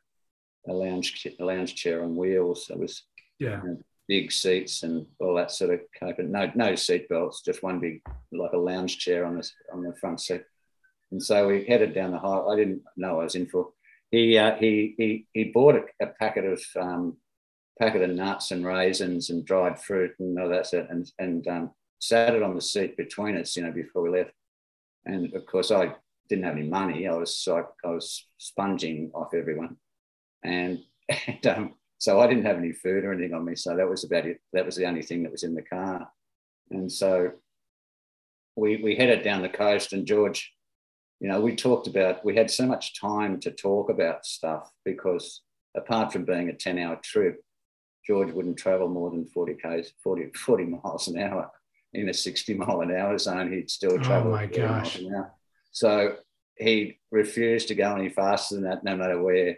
a lounge a lounge chair on wheels. It was yeah, you know, big seats and all that sort of cope, and no no seat belts, just one big like a lounge chair on the on the front seat. And so we headed down the highway. I didn't know I was in for. He uh, he he he bought a, a packet of um, packet of nuts and raisins and dried fruit and all that stuff, and and um, sat it on the seat between us, you know, before we left. And of course, I didn't have any money. I was so I, I was sponging off everyone, and, and um, so I didn't have any food or anything on me. So that was about it. That was the only thing that was in the car. And so we we headed down the coast, and George, you know, we talked about, we had so much time to talk about stuff, because apart from being a ten-hour trip, George wouldn't travel more than forty Ks, forty, forty miles an hour in a sixty-mile-an-hour zone. He'd still travel. Oh, my gosh. So he refused to go any faster than that, no matter where,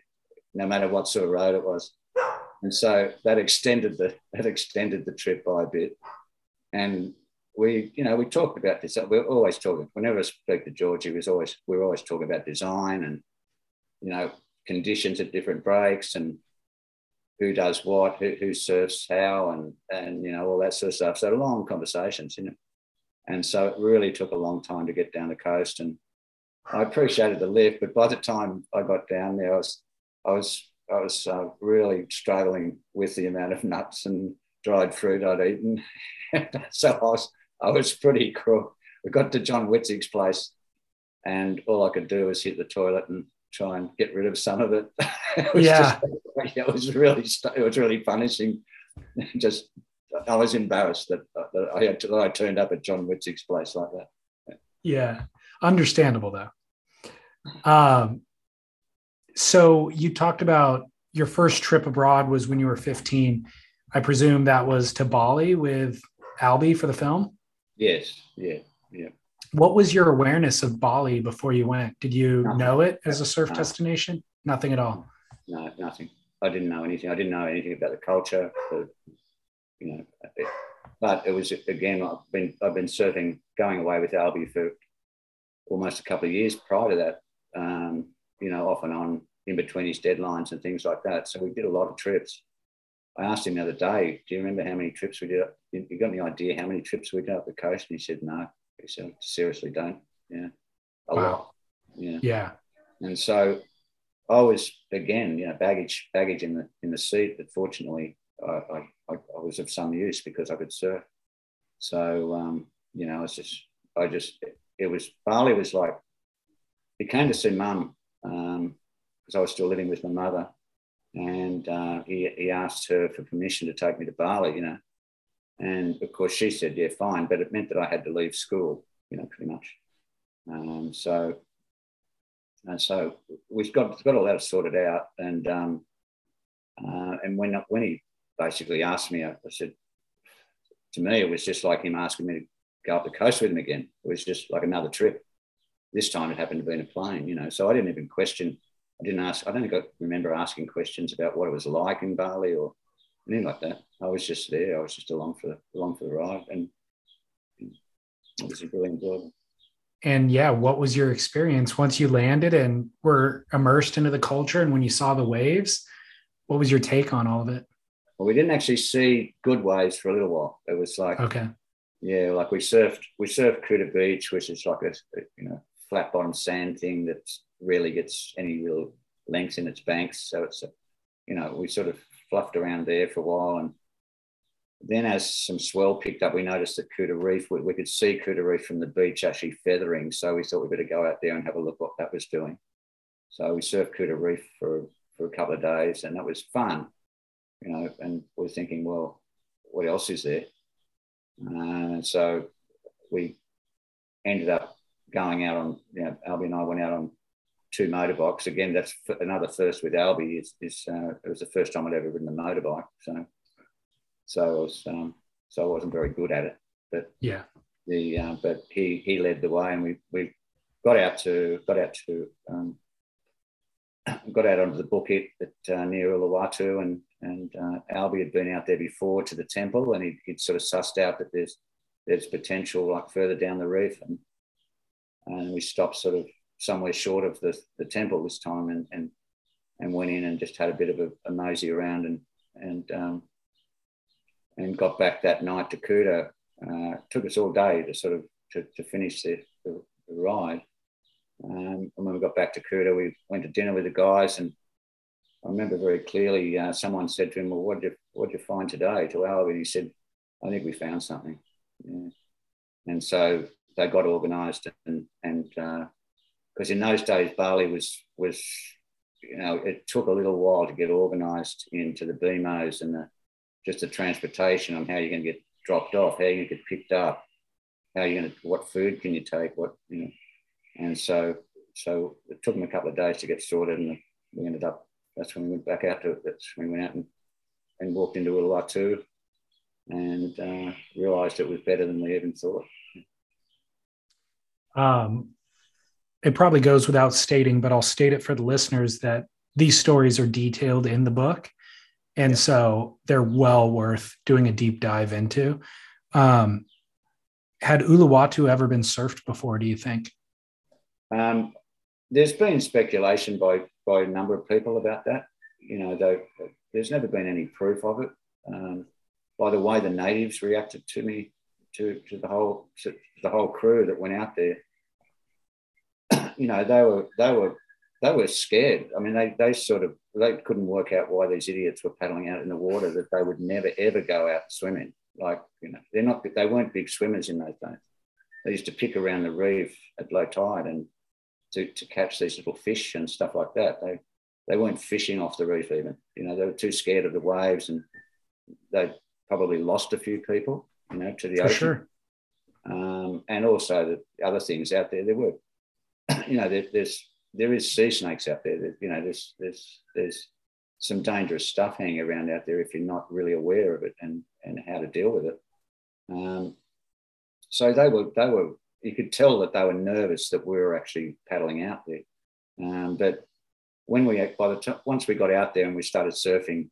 no matter what sort of road it was. And so that extended the that extended the trip by a bit. And we, you know, we talked about this. We're always talking. Whenever I spoke to George, he was always, we were always talking about design and, you know, conditions at different breaks and who does what, who, who surfs how, and, and, you know, all that sort of stuff. So long conversations, you know. And so it really took a long time to get down the coast. And I appreciated the lift, but by the time I got down there, I was, I was, I was uh, really struggling with the amount of nuts and dried fruit I'd eaten. So I was, I was pretty crook. We got to John Witzig's place, and all I could do was hit the toilet and try and get rid of some of it. it was yeah, just, it was really it was really punishing. Just I was embarrassed that, that I had to, that I turned up at John Witzig's place like that. Yeah, understandable though. Um, so you talked about your first trip abroad was when you were fifteen. I presume that was to Bali with Albie for the film. Yes. Yeah. Yeah. What was your awareness of Bali before you went? Did you nothing. know it as a surf no. destination? Nothing at all. No, nothing. I didn't know anything. I didn't know anything about the culture, or, you know, but it was, again, I've been, I've been surfing, going away with Albie for almost a couple of years prior to that, um, you know, off and on in between his deadlines and things like that. So we did a lot of trips. I asked him the other day, do you remember how many trips we did? You got any idea how many trips we did up the coast? And he said, no. He said, seriously, don't. Yeah. A wow. lot. Yeah. Yeah. And so I was, again, you know, baggage baggage in the in the seat, but fortunately I, I, I was of some use because I could surf. So, um, you know, it's just, I just, it was, Bali was like, he came to see mum because I was still living with my mother. And uh, he, he asked her for permission to take me to Bali, you know. And, of course, she said, yeah, fine. But it meant that I had to leave school, you know, pretty much. Um, so and so we've got got all that sorted out. And um, uh, and when when he basically asked me, I said, to me, it was just like him asking me to go up the coast with him again. It was just like another trip. This time it happened to be in a plane, you know. So I didn't even question. I didn't ask. I don't think I remember asking questions about what it was like in Bali or anything like that. I was just there. I was just along for the, along for the ride, and it was really enjoyable. And yeah, what was your experience once you landed and were immersed into the culture? And when you saw the waves, what was your take on all of it? Well, we didn't actually see good waves for a little while. It was like, okay, yeah, like we surfed. We surfed Kuta Beach, which is like a you know flat bottom sand thing that's really gets any real length in its banks. So it's, a, you know, we sort of fluffed around there for a while. And then as some swell picked up, we noticed that Kuta Reef, we, we could see Kuta Reef from the beach actually feathering. So we thought we'd better go out there and have a look what that was doing. So we surfed Kuta Reef for, for a couple of days, and that was fun, you know, and we're thinking, well, what else is there? And uh, so we ended up going out on, you know, Albie and I went out on two motorbikes. Again, that's another first with Albie. Is, is, uh, it was the first time I'd ever ridden a motorbike. So so I, was, um, so I wasn't very good at it. But yeah, the uh, but he he led the way, and we we got out to got out to um, got out onto the bukit at, uh, near Uluwatu, and and uh, Albie had been out there before to the temple, and he'd, he'd sort of sussed out that there's there's potential like further down the reef, and and we stopped sort of somewhere short of the, the temple this time, and, and and went in and just had a bit of a, a mosey around, and and um, and got back that night to Kuta. Uh, took us all day to sort of to, to finish the, the ride. Um, and when we got back to Kuta, we went to dinner with the guys, and I remember very clearly uh, someone said to him, "Well, what did you, what did you find today?" To Albie, and he said, "I think we found something." Yeah. And so they got organised, and and. Uh, Because in those days, Bali was, was, you know, it took a little while to get organised into the B M Os and the, just the transportation on how you're going to get dropped off, how you're going to get picked up, how you're going to, what food can you take, what, you know. And so so it took them a couple of days to get sorted, and we ended up, that's when we went back out to, that's when we went out and, and walked into Uluwatu and uh, realised it was better than we even thought. Um. It probably goes without stating, but I'll state it for the listeners that these stories are detailed in the book. And yeah. So they're well worth doing a deep dive into. Um, had Uluwatu ever been surfed before, do you think? Um, there's been speculation by, by a number of people about that. You know, though, there's never been any proof of it. Um, by the way, the natives reacted to me, to, to the whole, to the whole crew that went out there. You know, they were they were they were scared. I mean, they they sort of they couldn't work out why these idiots were paddling out in the water that they would never ever go out swimming. Like, you know, they're not they weren't big swimmers in those days. They used to pick around the reef at low tide and to, to catch these little fish and stuff like that. They they weren't fishing off the reef even. You know, they were too scared of the waves, and they probably lost a few people, you know, to the For ocean. Sure. Um, and also the other things out there, there were. You know, there, there's there is sea snakes out there. That, you know, there's there's there's some dangerous stuff hanging around out there if you're not really aware of it and and how to deal with it. Um, so they were they were you could tell that they were nervous that we were actually paddling out there. Um, but when we by the time once we got out there and we started surfing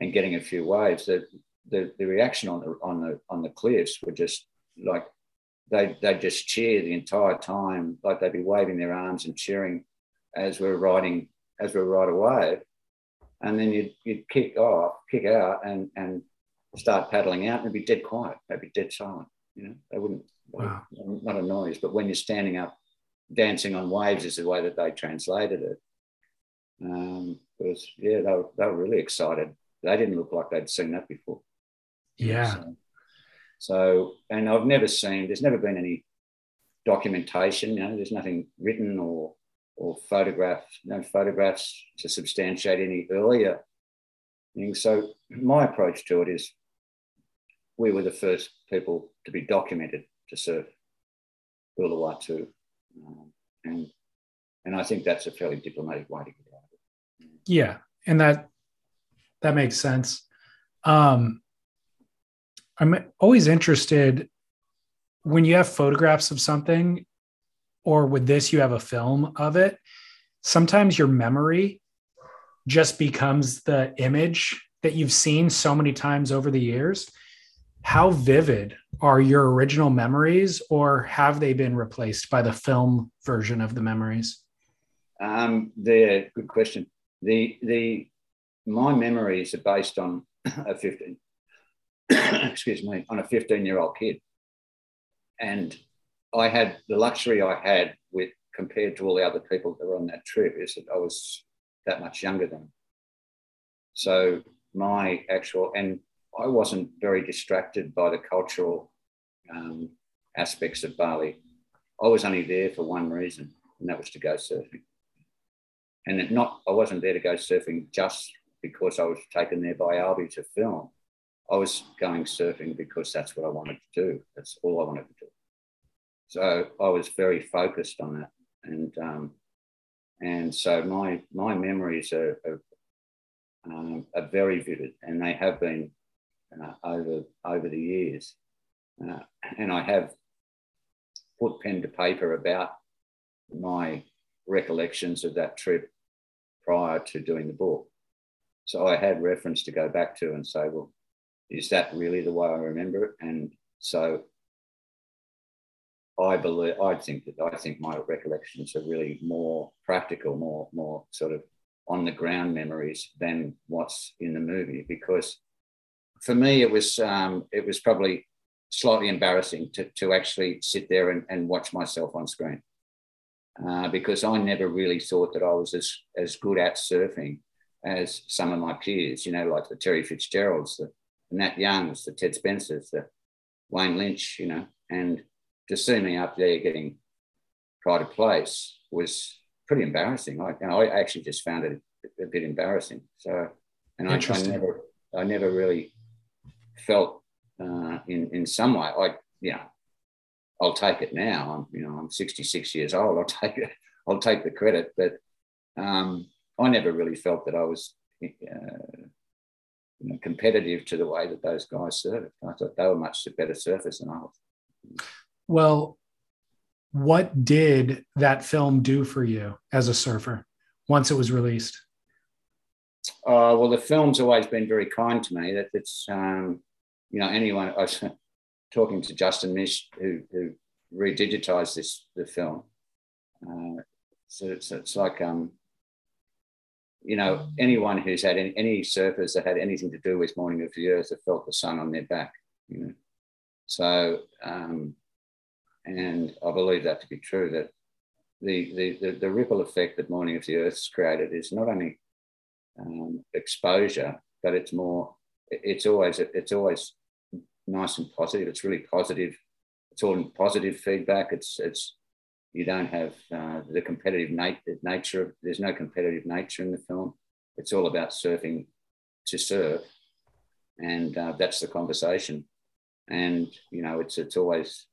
and getting a few waves, the the, the reaction on the on the on the cliffs were just like they they just cheer the entire time, like they'd be waving their arms and cheering as we're riding as we're right away. And then you'd you'd kick off, kick out, and and start paddling out, and it'd be dead quiet. They'd be dead silent. You know, they wouldn't wow. not a noise. But when you're standing up, dancing on waves is the way that they translated it. Um, because yeah, they were, they were really excited. They didn't look like they'd seen that before. Yeah. So, so, and I've never seen, there's never been any documentation, you know, there's nothing written or or photograph, no photographs to substantiate any earlier things. So my approach to it is we were the first people to be documented to surf Uluwatu. Um, and and I think that's a fairly diplomatic way to get out of it. Yeah, and that that makes sense. Um, I'm always interested when you have photographs of something, or with this, you have a film of it. Sometimes your memory just becomes the image that you've seen so many times over the years. How vivid are your original memories, or have they been replaced by the film version of the memories? Um, they're good question. The, the, my memories are based on a fifteen excuse me, on a fifteen-year-old kid. And I had the luxury I had with compared to all the other people that were on that trip is that I was that much younger than them. So my actual, and I wasn't very distracted by the cultural um, aspects of Bali. I was only there for one reason, and that was to go surfing. And it not, I wasn't there to go surfing just because I was taken there by Albie to film. I was going surfing because that's what I wanted to do. That's all I wanted to do. So I was very focused on that. And um, and so my my memories are, are, um, are very vivid, and they have been uh, over, over the years. Uh, and I have put pen to paper about my recollections of that trip prior to doing the book. So I had reference to go back to and say, well, is that really the way I remember it? And so I believe, I think that I think my recollections are really more practical, more, more sort of on the ground memories than what's in the movie. Because for me, it was um, it was probably slightly embarrassing to, to actually sit there and, and watch myself on screen uh, because I never really thought that I was as, as good at surfing as some of my peers, you know, like the Terry Fitzgeralds, the Nat Youngs, the Ted Spencers, the Wayne Lynch, you know, and to see me up there getting pride of place was pretty embarrassing. I, and I actually just found it a bit embarrassing. So, and I, I never, I never really felt uh, in in some way. I, you know, I'll take it now. I'm, you know, I'm sixty-six years old. I'll take it. I'll take the credit, but um, I never really felt that I was. Uh, competitive to the way that those guys surfed. I thought they were much better surfers than I was. Well, what did that film do for you as a surfer once it was released? Uh, well, the film's always been very kind to me. That it's, um, you know, anyone, I was talking to Justin Mish, who, who re-digitized this, the film. Uh, so it's, it's like, um, you know, anyone who's had any, any surfers that had anything to do with Morning of the Earth have felt the sun on their back, you know. So, um, and I believe that to be true, that the, the, the, the ripple effect that Morning of the Earth's created is not only um, exposure, but it's more, it's always, it's always nice and positive. It's really positive. It's all positive feedback. It's, it's, You don't have uh, the competitive nat- nature. There's no competitive nature in the film. It's all about surfing to surf, and uh, that's the conversation. And you know, it's it's always.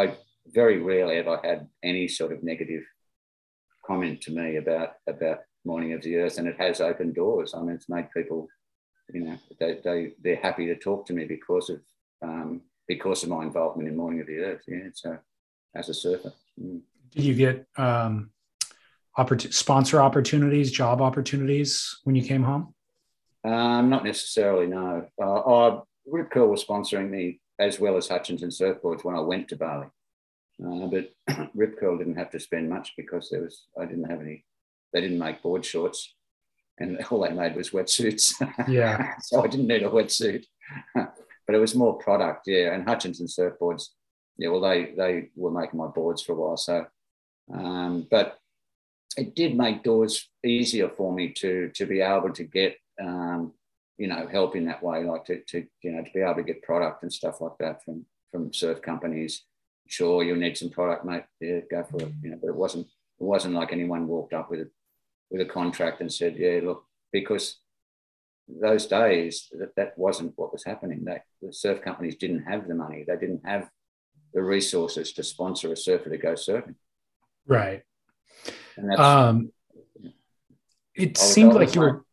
I very rarely have I had any sort of negative comment to me about about Morning of the Earth, and it has opened doors. I mean, it's made people, you know, they they they're happy to talk to me because of um, because of my involvement in Morning of the Earth. Yeah, so as a surfer. Did you get um, oppor- sponsor opportunities, job opportunities when you came home? Um, not necessarily, no. Uh, oh, Rip Curl was sponsoring me as well as Hutchinson surfboards when I went to Bali. Uh, but Rip Curl didn't have to spend much because there was, I didn't have any, they didn't make board shorts and all they made was wetsuits. Yeah. So I didn't need a wetsuit, but it was more product, yeah. And Hutchinson surfboards, yeah, well, they, they were making my boards for a while. So, um, but it did make doors easier for me to, to be able to get, um, you know, help in that way, like to, to, you know, to be able to get product and stuff like that from, from surf companies. Sure, you'll need some product, mate. Yeah, go for it. You know, but it wasn't, it wasn't like anyone walked up with a, with a contract and said, yeah, look, because those days that, that wasn't what was happening. They, the surf companies didn't have the money. They didn't have the resources to sponsor a surfer to go surfing. Right. And that's, um, yeah. It seemed like you were...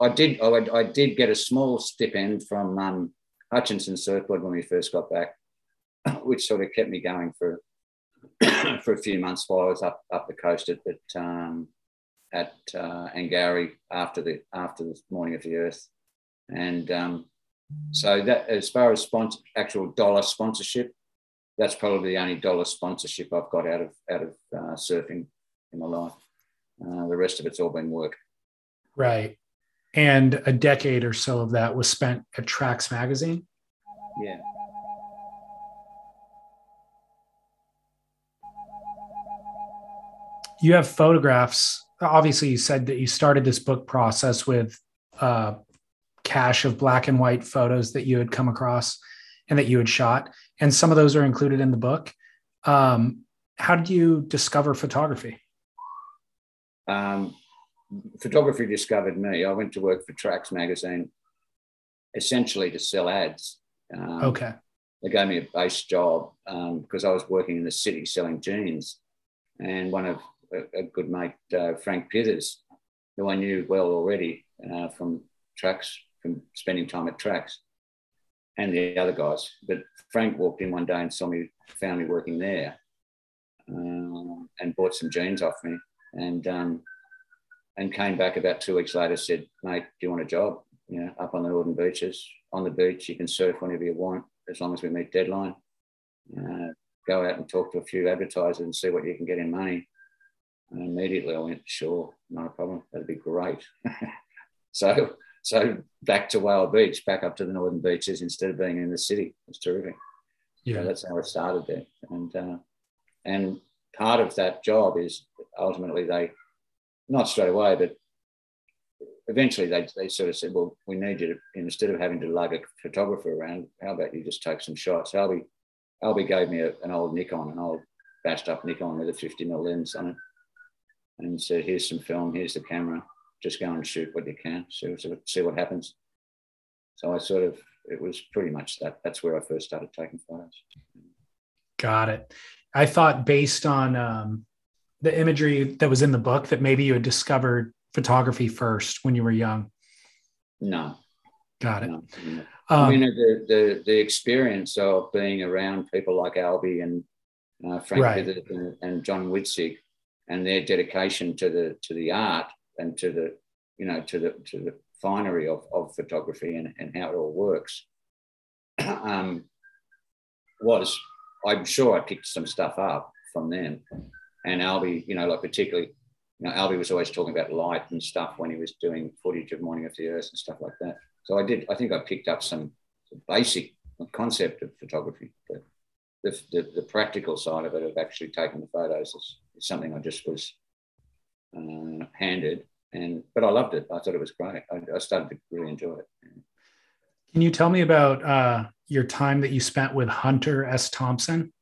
I did, I, I did get a small stipend from um, Hutchinson Surfboard when we first got back, which sort of kept me going for for a few months while I was up up the coast at at, um, at uh, Angourie after the after the Morning of the Earth, and um, so that as far as sponsor, actual dollar sponsorship, that's probably the only dollar sponsorship I've got out of out of uh, surfing in my life. Uh, the rest of it's all been work, right? And a decade or so of that was spent at Tracks magazine. Yeah. You have photographs. Obviously, you said that you started this book process with a cache of black and white photos that you had come across and that you had shot. And some of those are included in the book. Um, how did you discover photography? Um, photography discovered me. I went to work for Tracks magazine, essentially to sell ads. Um, okay. They gave me a base job um, because I was working in the city selling jeans. And one of a good mate, uh, Frank Pithers, who I knew well already uh, from Tracks, from spending time at Tracks, and the other guys. But Frank walked in one day and saw me, found me working there, um, and bought some jeans off me, and um, and came back about two weeks later, said, "Mate, do you want a job? You know, up on the northern beaches, on the beach, you can surf whenever you want, as long as we meet deadline. Uh, go out and talk to a few advertisers and see what you can get in money." And immediately I went, sure, not a problem. That'd be great. so so back to Whale Beach, back up to the northern beaches instead of being in the city. It's terrific. Yeah, so that's how it started there. And uh, and part of that job is ultimately they, not straight away, but eventually they, they sort of said, well, we need you to, instead of having to lug a photographer around, how about you just take some shots? How we Albie gave me a, an old Nikon, an old bashed up Nikon with a fifty mil lens on it, and said, here's some film, here's the camera, just go and shoot what you can, see, see what happens. So I sort of, it was pretty much that. That's where I first started taking photos. Got it. I thought based on um, the imagery that was in the book that maybe you had discovered photography first when you were young. No. Got it. No, no. Um, you know, the, the the experience of being around people like Albie and uh, Frank right. Pithers and, and John Witzig, and their dedication to the to the art and to the you know to the to the finery of, of photography and, and how it all works, um, was I'm sure I picked some stuff up from them. And Albie, you know, like particularly, you know, Albie was always talking about light and stuff when he was doing footage of Morning of the Earth and stuff like that. So I did, I think I picked up some basic concept of photography, but the, the, the practical side of it, of actually taking the photos, is, is something I just was uh, handed. And but I loved it. I thought it was great. I, I started to really enjoy it. Can you tell me about uh, your time that you spent with Hunter S. Thompson?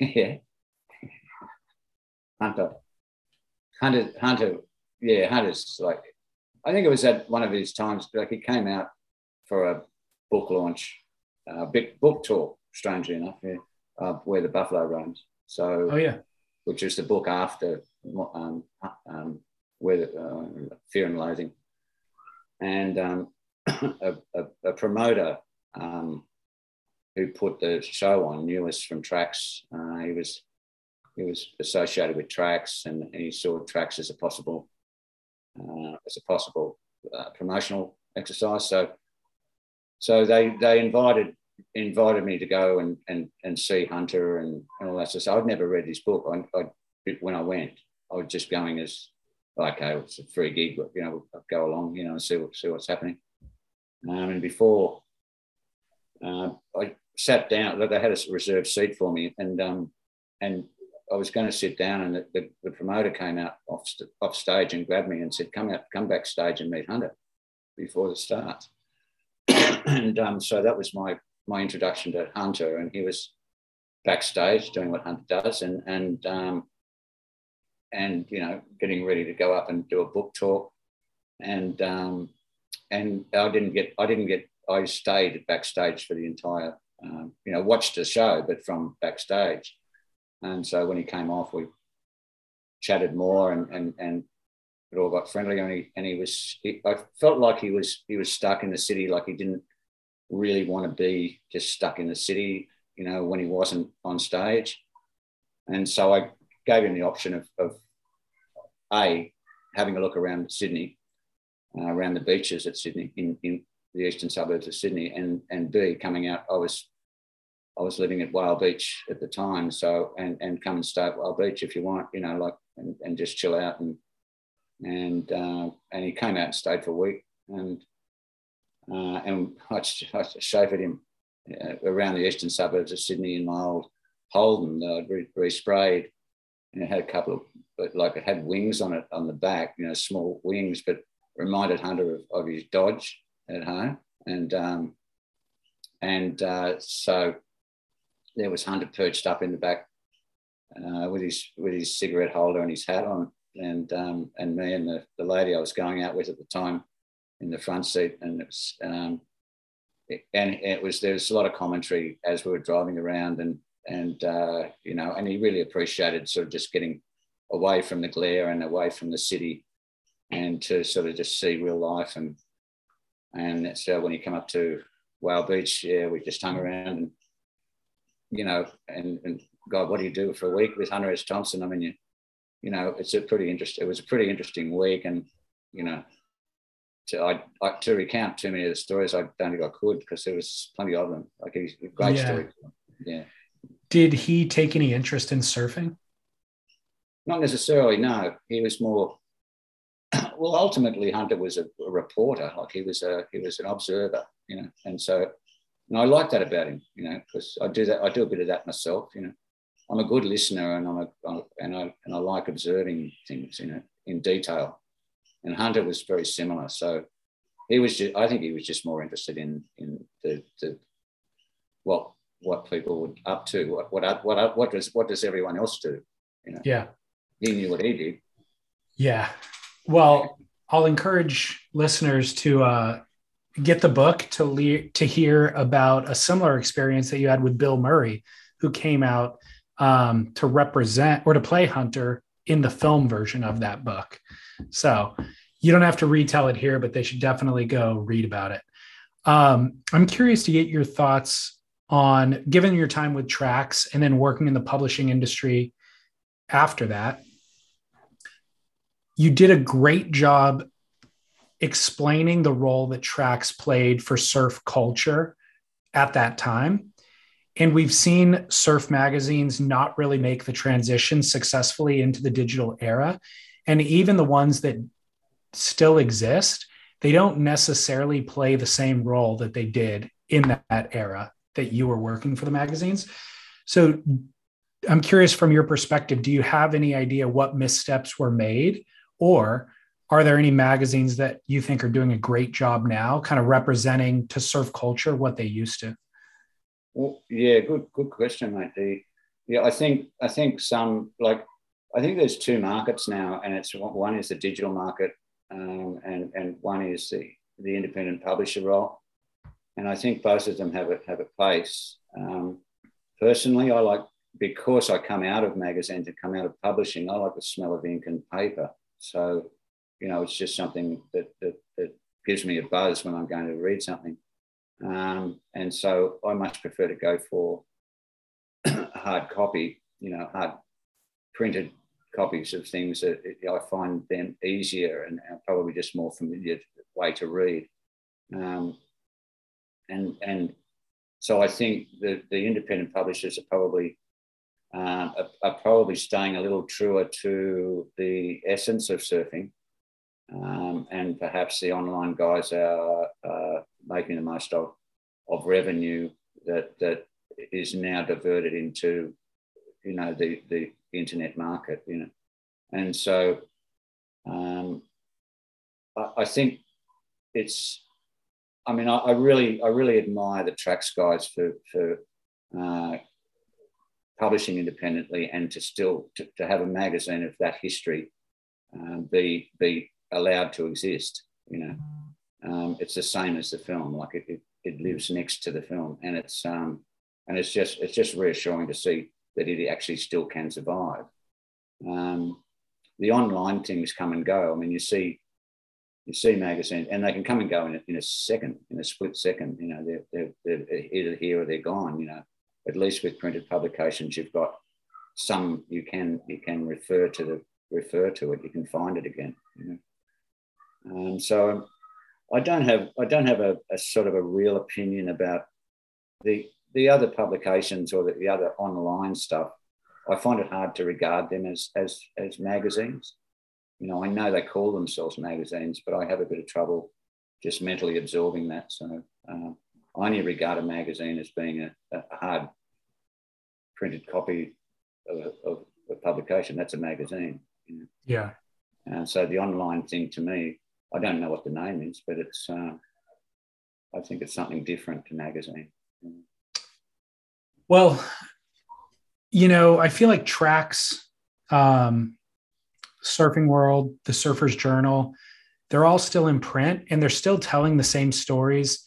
Yeah. Hunter. Hunter, Hunter, yeah, Hunter's like... I think it was at one of his times, like he came out for a book launch, a big book talk, strangely enough, yeah, uh, Where the Buffalo Roams. So, oh, yeah. Which is the book after um, um, where the, uh, Fear and Loathing. And um, a, a, a promoter um, who put the show on knew us from Tracks. Uh, he was he was associated with Tracks, and, and he saw Tracks as a possible Uh, as a possible uh, promotional exercise. So so they they invited invited me to go and and and see Hunter and, and all that stuff. So I'd never read his book. I, I when I went, I was just going as okay, it's a free gig, but you know, I'll go along, you know, and see what see what's happening. Um, and before uh, I sat down, they had a reserved seat for me, and um and I was going to sit down, and the, the, the promoter came out off off stage and grabbed me and said, "Come out, come backstage and meet Hunter before the start." And um, so that was my my introduction to Hunter, and he was backstage doing what Hunter does, and and um, and you know, getting ready to go up and do a book talk, and um, and I didn't get I didn't get I stayed backstage for the entire um, you know, watched the show, but from backstage. And so when he came off, we chatted more, and and and it all got friendly. And he and he was he, I felt like he was he was stuck in the city, like he didn't really want to be just stuck in the city, you know, when he wasn't on stage. And so I gave him the option of, of A, having a look around Sydney, uh, around the beaches at Sydney, in, in the eastern suburbs of Sydney, and, and B, coming out. I was I was living at Whale Beach at the time, so, and and come and stay at Whale Beach if you want, you know, like, and, and just chill out. And and uh, and he came out and stayed for a week, and uh, and I, I chauffeured him uh, around the eastern suburbs of Sydney in my old Holden that I'd re- resprayed. And it had a couple of, but like it had wings on it, on the back, you know, small wings, but reminded Hunter of, of his Dodge at home. And um, and uh, so there was Hunter perched up in the back uh, with his with his cigarette holder and his hat on, and um, and me and the, the lady I was going out with at the time in the front seat, and it was um, it, and it was there was a lot of commentary as we were driving around, and and uh, you know, and he really appreciated sort of just getting away from the glare and away from the city, and to sort of just see real life. And and so when he came up to Whale Beach, yeah, we just hung around. And you know, and, and God, what do you do for a week with Hunter S. Thompson? I mean, you, you know, it's a pretty interest. It was a pretty interesting week, and you know, to I, I to recount too many of the stories, I don't think I could, because there was plenty of them. Like, he's a great yeah. story. Yeah. Did he take any interest in surfing? Not necessarily. No, he was more. Well, ultimately, Hunter was a, a reporter. Like he was a he was an observer. You know, and so. And I like that about him, you know, because I do that. I do a bit of that myself, you know. I'm a good listener, and I'm a, I'm, and I and I like observing things, you know, in detail. And Hunter was very similar, so he was. Just, I think he was just more interested in in the, the what what people were up to, what what what what does what does everyone else do, you know? Yeah, he knew what he did. Yeah, well, I'll encourage listeners to. Uh... Get the book to le- to hear about a similar experience that you had with Bill Murray, who came out um, to represent or to play Hunter in the film version of that book. So you don't have to retell it here, but they should definitely go read about it. Um, I'm curious to get your thoughts on, given your time with Tracks and then working in the publishing industry after that, you did a great job explaining the role that Tracks played for surf culture at that time. And we've seen surf magazines not really make the transition successfully into the digital era. And even the ones that still exist, they don't necessarily play the same role that they did in that era that you were working for the magazines. So I'm curious, from your perspective, do you have any idea what missteps were made, or are there any magazines that you think are doing a great job now, kind of representing to surf culture what they used to? Well, yeah, good, good question, mate. The, yeah, I think I think some like I think there's two markets now, and it's one is the digital market, um, and and one is the the independent publisher role, and I think both of them have a have a place. Um, personally, I like because I come out of magazines and come out of publishing. I like the smell of ink and paper, so. You know, it's just something that, that that gives me a buzz when I'm going to read something. Um, and so I much prefer to go for hard copy, you know, hard printed copies of things that I find them easier and probably just more familiar way to read. Um, and and So I think the, the independent publishers are probably uh, are, are probably staying a little truer to the essence of surfing, um, and perhaps the online guys are uh, making the most of of revenue that that is now diverted into, you know, the the internet market, you know, and so um, I, I think it's. I mean, I, I really, I really admire the Tracks guys for for uh, publishing independently, and to still to, to have a magazine of that history uh, be be allowed to exist. You know, um, it's the same as the film; like it, it it lives next to the film, and it's um and it's just it's just reassuring to see that it actually still can survive. Um, the online things come and go. I mean, you see. You see magazines, and they can come and go in a, in a second, in a split second. You know, they're, they're, they're either here or they're gone. You know, at least with printed publications, you've got some you can you can refer to the refer to it. You can find it again. You know, um, so I don't have I don't have a, a sort of a real opinion about the the other publications or the, the other online stuff. I find it hard to regard them as as as magazines. You know, I know they call themselves magazines, but I have a bit of trouble just mentally absorbing that. So um, I only regard a magazine as being a, a hard printed copy of a, of a publication. That's a magazine. You know? Yeah. Uh, so the online thing to me, I don't know what the name is, but it's, uh, I think it's something different to magazine. Yeah. Well, you know, I feel like Tracks, um, Surfing World, the Surfer's Journal, they're all still in print and they're still telling the same stories,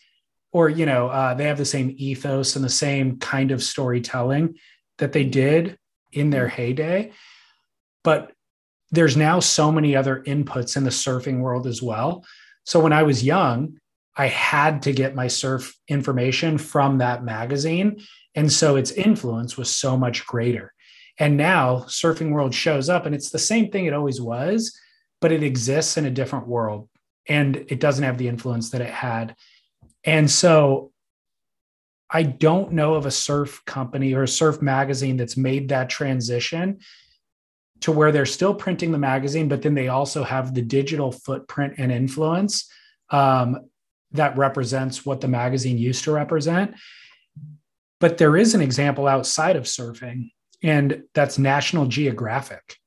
or, you know, uh, they have the same ethos and the same kind of storytelling that they did in their heyday. But there's now so many other inputs in the surfing world as well. So when I was young, I had to get my surf information from that magazine. And so its influence was so much greater. And now Surfing World shows up and it's the same thing it always was, but it exists in a different world and it doesn't have the influence that it had. And so I don't know of a surf company or a surf magazine that's made that transition to where they're still printing the magazine, but then they also have the digital footprint and influence um, that represents what the magazine used to represent. But there is an example outside of surfing. And that's National Geographic.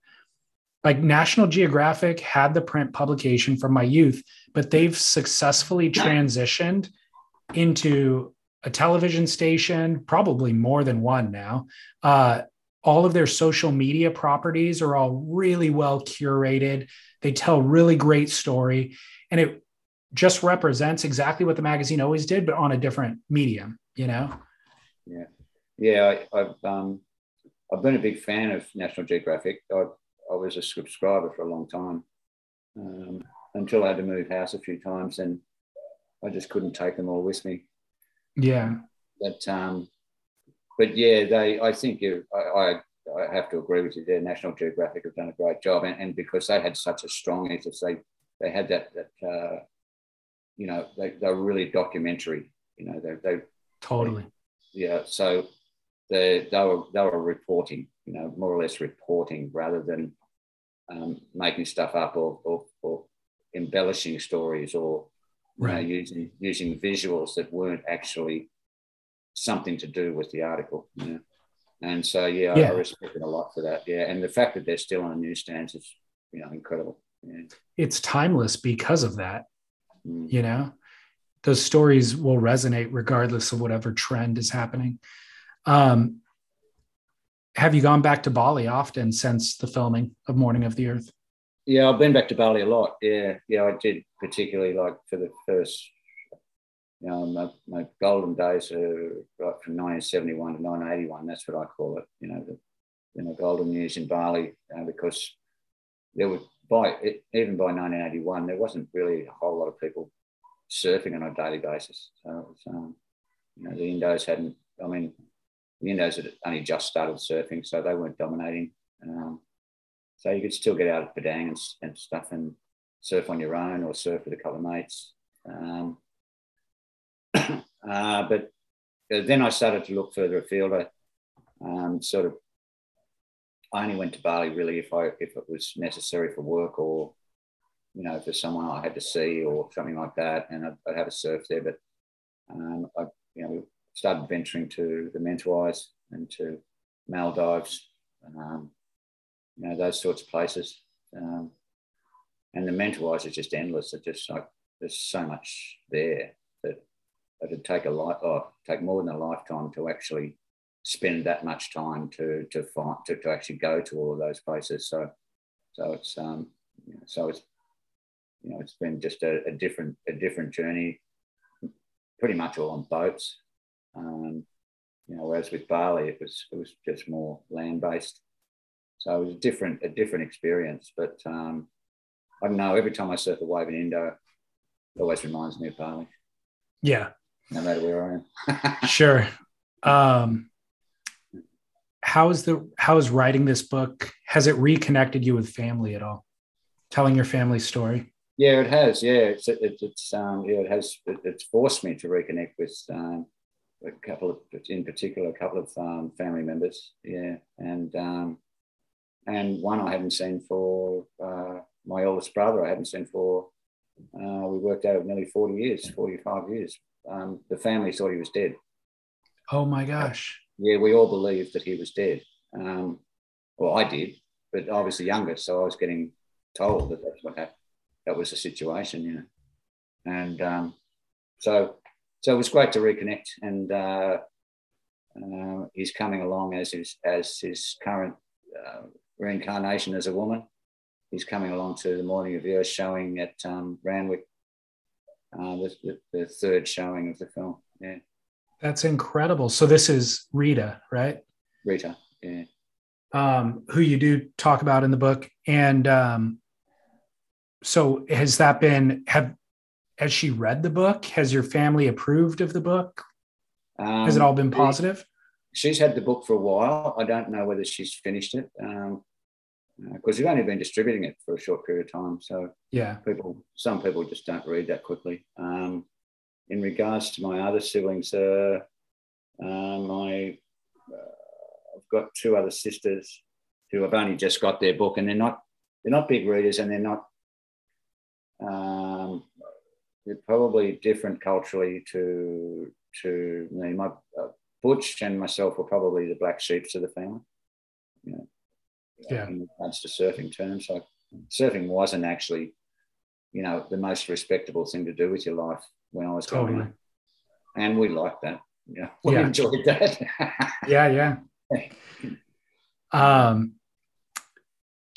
Like National Geographic had the print publication from my youth, but they've successfully transitioned into a television station, probably more than one now. Uh, all of their social media properties are all really well curated. They tell really great story. And it just represents exactly what the magazine always did, but on a different medium, you know? Yeah. Yeah. I, I've, um, I've been a big fan of National Geographic. I, I was a subscriber for a long time um, until I had to move house a few times and I just couldn't take them all with me. Yeah. But, um, but yeah, they. I think you, I, I, I have to agree with you there. National Geographic have done a great job, and, and because they had such a strong ethos, they, they had that, that uh, you know, they, they were really documentary. You know, they... they totally. They, yeah, so... They, they were they were reporting, you know, more or less reporting rather than um, making stuff up or, or, or embellishing stories or right. you know, using using visuals that weren't actually something to do with the article. You know? And so, yeah, yeah, I respect it a lot for that. Yeah, and the fact that they're still on newsstands is, you know, incredible. Yeah. It's timeless because of that. Mm. You know, those stories will resonate regardless of whatever trend is happening. Um, have you gone back to Bali often since the filming of Morning of the Earth? Yeah, I've been back to Bali a lot. Yeah, yeah, I did particularly like for the first, you know, my, my golden days are right from nineteen seventy-one to nineteen eighty-one. That's what I call it. You know, the you know, golden years in Bali, uh, because there was by it, even by nineteen eighty-one there wasn't really a whole lot of people surfing on a daily basis. So it was, um, you know, the Indos hadn't. I mean. The Indos had only just started surfing, so they weren't dominating. Um, so you could still get out of Padang and, and stuff and surf on your own or surf with a couple of mates. Um, uh, but then I started to look further afield. I um, sort of I only went to Bali really if I if it was necessary for work, or you know, for someone I had to see or something like that, and I'd, I'd have a surf there. But um, I you know started venturing to the Mentawais and to Maldives, um, you know, those sorts of places. Um, and the Mentawais are just endless. They're just like there's so much there that it'd take a life, oh, take more than a lifetime to actually spend that much time to to find to, to actually go to all of those places. So, so it's um, you know, so it's you know, it's been just a, a different a different journey, pretty much all on boats. Um, you know, whereas with Bali, it was it was just more land based. So it was a different a different experience. But um, I don't know. Every time I surf a wave in Indo, it always reminds me of Bali. Yeah. No matter where I am. Sure. Um, how is the how is writing this book? Has it reconnected you with family at all? Telling your family story. Yeah, it has. Yeah, it's it, it's um, yeah, it has. It, it's forced me to reconnect with um, a couple of, in particular, a couple of um, family members. Yeah, and um, and one I hadn't seen for uh, my oldest brother. I hadn't seen for. Uh, we worked out of nearly forty years, forty-five years. Um, the family thought he was dead. Oh, my gosh. Yeah, we all believed that he was dead. Um, well, I did, but I was the youngest, so I was getting told that that's what happened. That was the situation, you know. And um, so so it was great to reconnect. And uh, uh, he's coming along as his, as his current uh, reincarnation as a woman. He's coming along to the Morning of the Earth showing at um, Randwick, uh, the, the, the third showing of the film. Yeah, that's incredible. So this is Rita, right? Rita, yeah. Um, who you do talk about in the book, and um, so has that been? Have has she read the book? Has your family approved of the book? Um, has it all been positive? She, she's had the book for a while. I don't know whether she's finished it. Um, because you've only been distributing it for a short period of time. So yeah, people, some people just don't read that quickly. Um, in regards to my other siblings, uh, um, I, uh, I've got two other sisters who have only just got their book, and they're not, they're not big readers, and they're not, um, they're probably different culturally to, to me. My, uh, Butch and myself were probably the black sheeps of the family. You know. Yeah. In regards to surfing terms, like surfing wasn't actually, you know, the most respectable thing to do with your life when I was totally growing up. And we liked that. You know, we yeah, we enjoyed that. yeah, yeah. Um,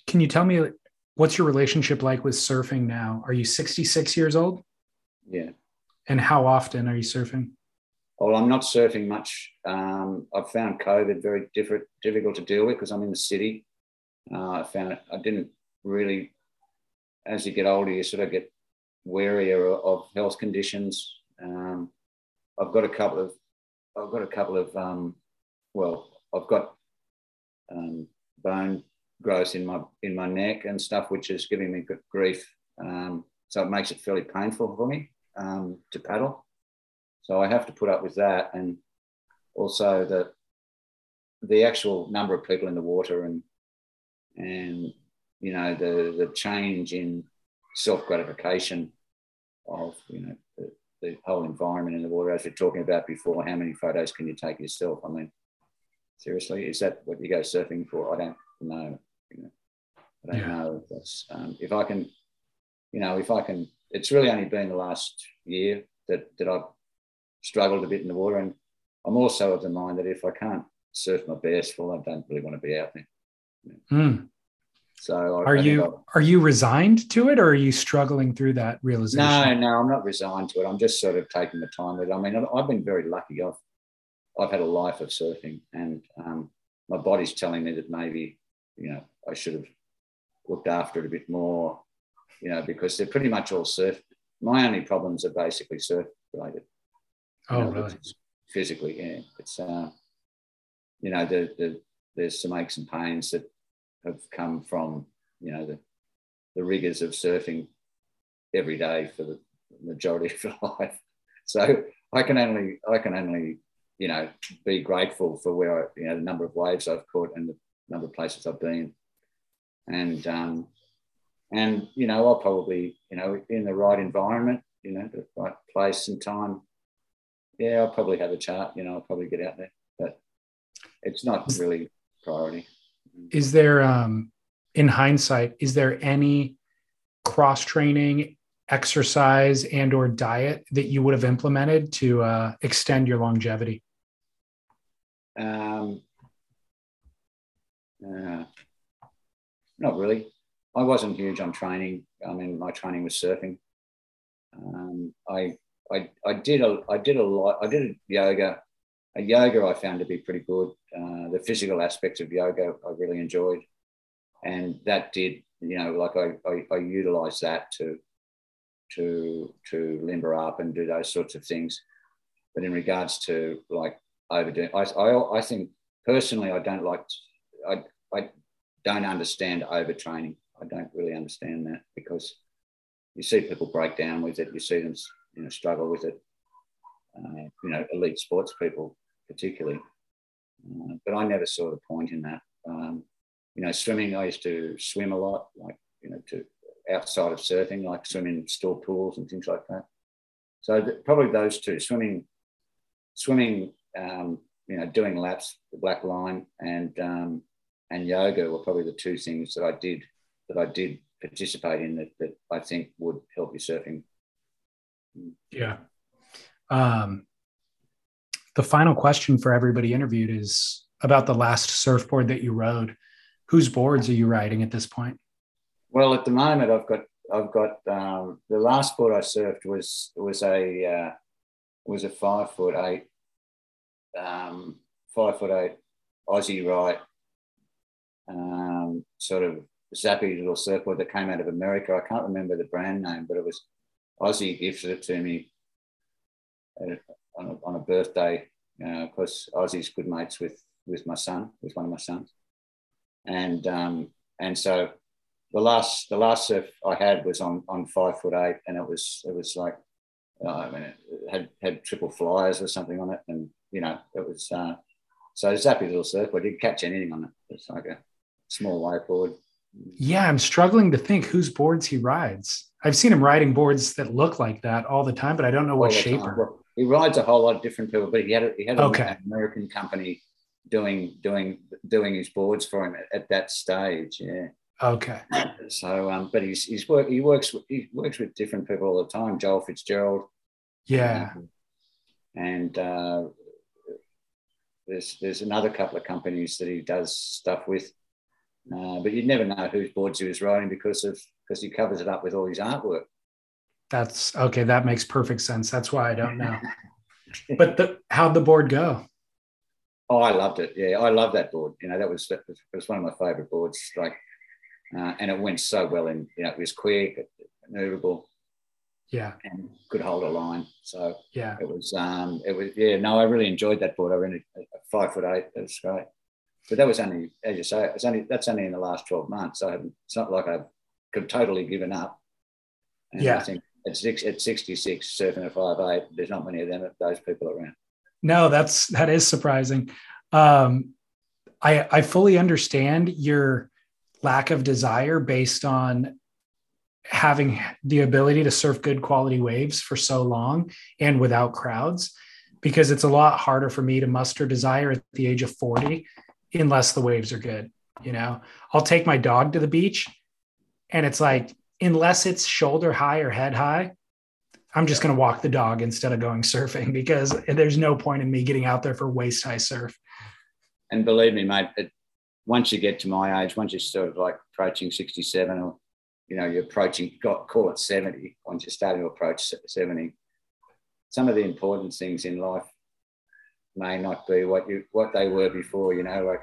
can you tell me what's your relationship like with surfing now? Are you sixty-six years old? Yeah. And how often are you surfing? Well, I'm not surfing much. Um, I've found COVID very different, difficult to deal with because I'm in the city. Uh, I found it, I didn't really, as you get older, you sort of get warier of health conditions. Um, I've got a couple of, I've got a couple of, um, well, I've got um, bone growth in my in my neck and stuff, which is giving me good grief. Um, so it makes it fairly painful for me um, to paddle. So I have to put up with that, and also the the actual number of people in the water and. And, you know, the, the change in self-gratification of, you know, the, the whole environment in the water, as we were talking about before, how many photos can you take yourself? I mean, seriously, is that what you go surfing for? I don't know. You know I don't yeah. know. If, that's, um, if I can, you know, if I can, it's really only been the last year that, that I've struggled a bit in the water. And I'm also of the mind that if I can't surf my best, well, I don't really want to be out there. Mm. So I, are I you I'll, are you resigned to it, or are you struggling through that realization? No, no, I'm not resigned to it. I'm just sort of taking the time with it. I mean, I've, I've been very lucky. I've I've had a life of surfing, and um, my body's telling me that maybe you know I should have looked after it a bit more, you know, because they're pretty much all surf. My only problems are basically surf related. Oh, you know, really? Physically, yeah. It's uh, you know the the. There's some aches and pains that have come from, you know, the, the rigors of surfing every day for the majority of your life. So I can only I can only you know, be grateful for where I, you know, the number of waves I've caught and the number of places I've been. And, um, and you know, I'll probably, you know, in the right environment, you know, the right place and time, yeah, I'll probably have a chart, you know, I'll probably get out there. But it's not really priority. Is there, um, in hindsight, is there any cross-training, exercise and or diet that you would have implemented to uh, extend your longevity? Um, uh, not really. I wasn't huge on training. I mean, my training was surfing. Um, I, I, I did a, I did a lot. I did yoga. A yoga I found to be pretty good. Uh, the physical aspects of yoga I really enjoyed, and that did, you know, like I, I, I utilized that to, to, to limber up and do those sorts of things. But in regards to like overdoing, I, I, I think personally, I don't like, I, I don't understand overtraining. I don't really understand that, because you see people break down with it. You see them, you know, struggle with it. Uh, you know, elite sports people particularly. Uh, but I never saw the point in that. Um, you know, swimming, I used to swim a lot, like, you know, to outside of surfing, like swimming in store pools and things like that. So th- probably those two, swimming, swimming, um, you know, doing laps, the black line, and um, and yoga were probably the two things that I did that I did participate in that, that I think would help you surfing. Yeah. Um, the final question for everybody interviewed is about the last surfboard that you rode. Whose boards are you riding at this point? Well, at the moment, I've got I've got um, the last board I surfed was was a uh, was a five foot eight um, five foot eight Aussie right um, sort of zappy little surfboard that came out of America. I can't remember the brand name, but it was Aussie gifted it to me at, on a, on a birthday. Uh, of course, Aussie's good mates with with my son, with one of my sons, and um, and so. The last, the last surf I had was on, on five foot eight, and it was it was like, uh, I mean, it had had triple flyers or something on it, and you know it was uh, so zappy little surfboard. Didn't catch anything on it. It's like a small wave board. Yeah, I'm struggling to think whose boards he rides. I've seen him riding boards that look like that all the time, but I don't know all what shape. Well, he rides a whole lot of different people, but he had a, he had okay. an American company doing doing doing his boards for him at, at that stage. Yeah. Okay. So, um, but he's he's work he works with, he works with different people all the time. Joel Fitzgerald. Yeah. Um, and uh, there's there's another couple of companies that he does stuff with, uh, but you never know whose boards he was riding because of because he covers it up with all his artwork. That's okay. That makes perfect sense. That's why I don't know. But the, how'd the board go? Oh, I loved it. Yeah, I love that board. You know, that was that was, it was one of my favorite boards. Like. Uh, and it went so well, and you know it was quick, maneuverable, yeah, and could hold a line. So yeah, it was, um, it was, yeah. No, I really enjoyed that board. I rented a five foot eight. It was great, but that was only, as you say, it's only that's only in the last twelve months. I haven't. It's not like I could totally given up. And yeah, I think at six at sixty six surfing a five eight, there's not many of them those people around. No, that's that is surprising. Um, I I fully understand your lack of desire based on having the ability to surf good quality waves for so long and without crowds, because it's a lot harder for me to muster desire at the age of forty, unless the waves are good. You know, I'll take my dog to the beach and it's like, unless it's shoulder high or head high, I'm just going to walk the dog instead of going surfing, because there's no point in me getting out there for waist high surf. And believe me, mate, it- once you get to my age, once you're sort of like approaching sixty-seven, or, you know, you're approaching, got call it seventy, once you're starting to approach seventy, some of the important things in life may not be what you what they were before, you know. Like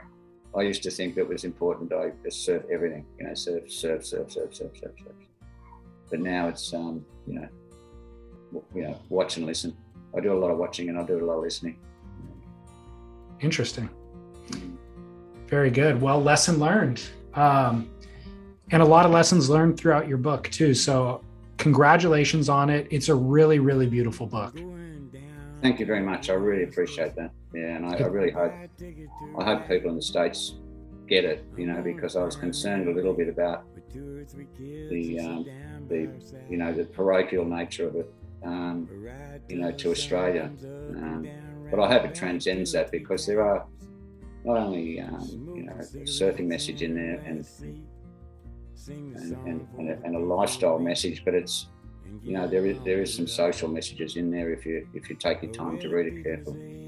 I used to think that was important. I just surf everything, you know, surf, surf, surf, surf, surf, surf, surf. But now it's, um, you know, you know, watch and listen. I do a lot of watching and I do a lot of listening. Interesting. Very good. Well, lesson learned, um, and a lot of lessons learned throughout your book too. So congratulations on it. It's a really, really beautiful book. Thank you very much. I really appreciate that. Yeah, and I, I really hope I hope people in the States get it, you know, because I was concerned a little bit about the, um, the you know, the parochial nature of it, um, you know, to Australia. Um, but I hope it transcends that, because there are not only, um, you know, a surfing message in there and and, and, and, a, and a lifestyle message, but it's, you know, there is there is some social messages in there if you if you take your time to read it carefully.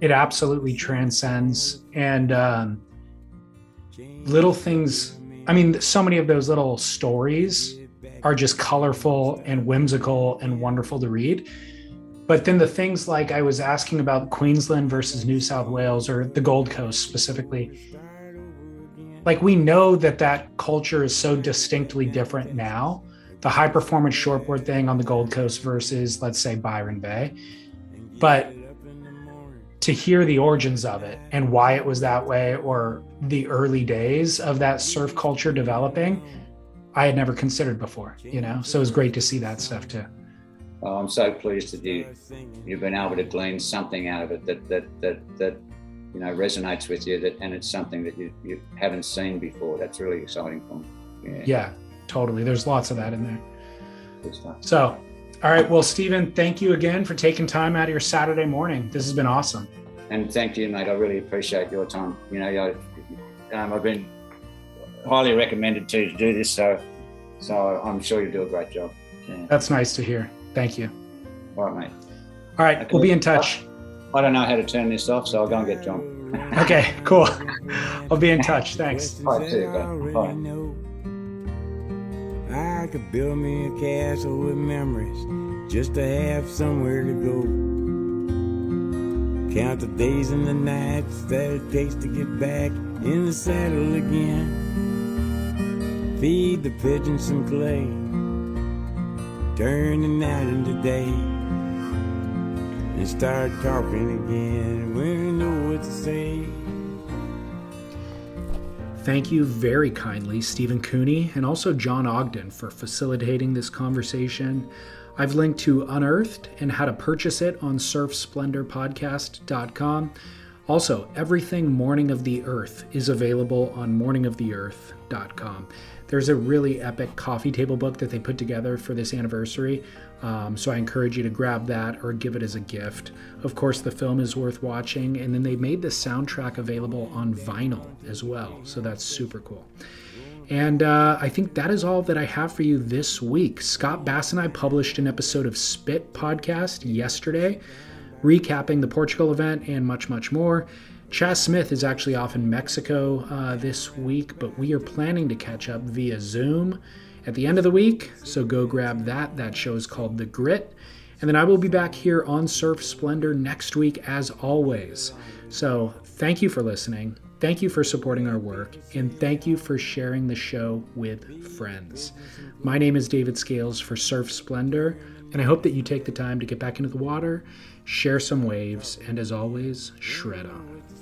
It absolutely transcends, and um, little things. I mean, so many of those little stories are just colorful and whimsical and wonderful to read. But then the things like I was asking about Queensland versus New South Wales, or the Gold Coast specifically, like we know that that culture is so distinctly different now. The high performance shortboard thing on the Gold Coast versus, let's say, Byron Bay. But to hear the origins of it and why it was that way, or the early days of that surf culture developing, I had never considered before, you know? So it was great to see that stuff too. Oh, I'm so pleased that you, you've been able to glean something out of it that, that, that, that you know, resonates with you, that, and it's something that you, you haven't seen before. That's really exciting for me. Yeah. Yeah. Totally. There's lots of that in there. So, all right. Well, Stephen, thank you again for taking time out of your Saturday morning. This has been awesome. And thank you, mate. I really appreciate your time. You know, I, um, I've been highly recommended to you to do this, so so I'm sure you do a great job. Yeah. That's nice to hear. Thank you. All right, mate. All right. Okay. We'll be in touch. I don't know how to turn this off, so I'll go and get John. Okay, cool. I'll be in touch. Thanks. All right, see you, bro. All right. I could build me a castle with memories just to have somewhere to go. Count the days and the nights that it takes to get back in the saddle again. Feed the pigeons some clay, turn the night into day, and start talking again when we know what to say. Thank you very kindly, Stephen Cooney, and also John Ogden, for facilitating this conversation. I've linked to Unearthed and how to purchase it on surf splendor podcast dot com. Also, everything Morning of the Earth is available on morning of the earth dot com. There's a really epic coffee table book that they put together for this anniversary, um, so I encourage you to grab that or give it as a gift. Of course, the film is worth watching, and then they made the soundtrack available on vinyl as well, so that's super cool. And uh, I think that is all that I have for you this week. Scott Bass and I published an episode of Spit Podcast yesterday, recapping the Portugal event and much, much more. Chas Smith is actually off in Mexico uh, this week, but we are planning to catch up via Zoom at the end of the week, so go grab that. That show is called The Grit. And then I will be back here on Surf Splendor next week, as always. So thank you for listening. Thank you for supporting our work, and thank you for sharing the show with friends. My name is David Scales for Surf Splendor, and I hope that you take the time to get back into the water, share some waves, and as always, shred on.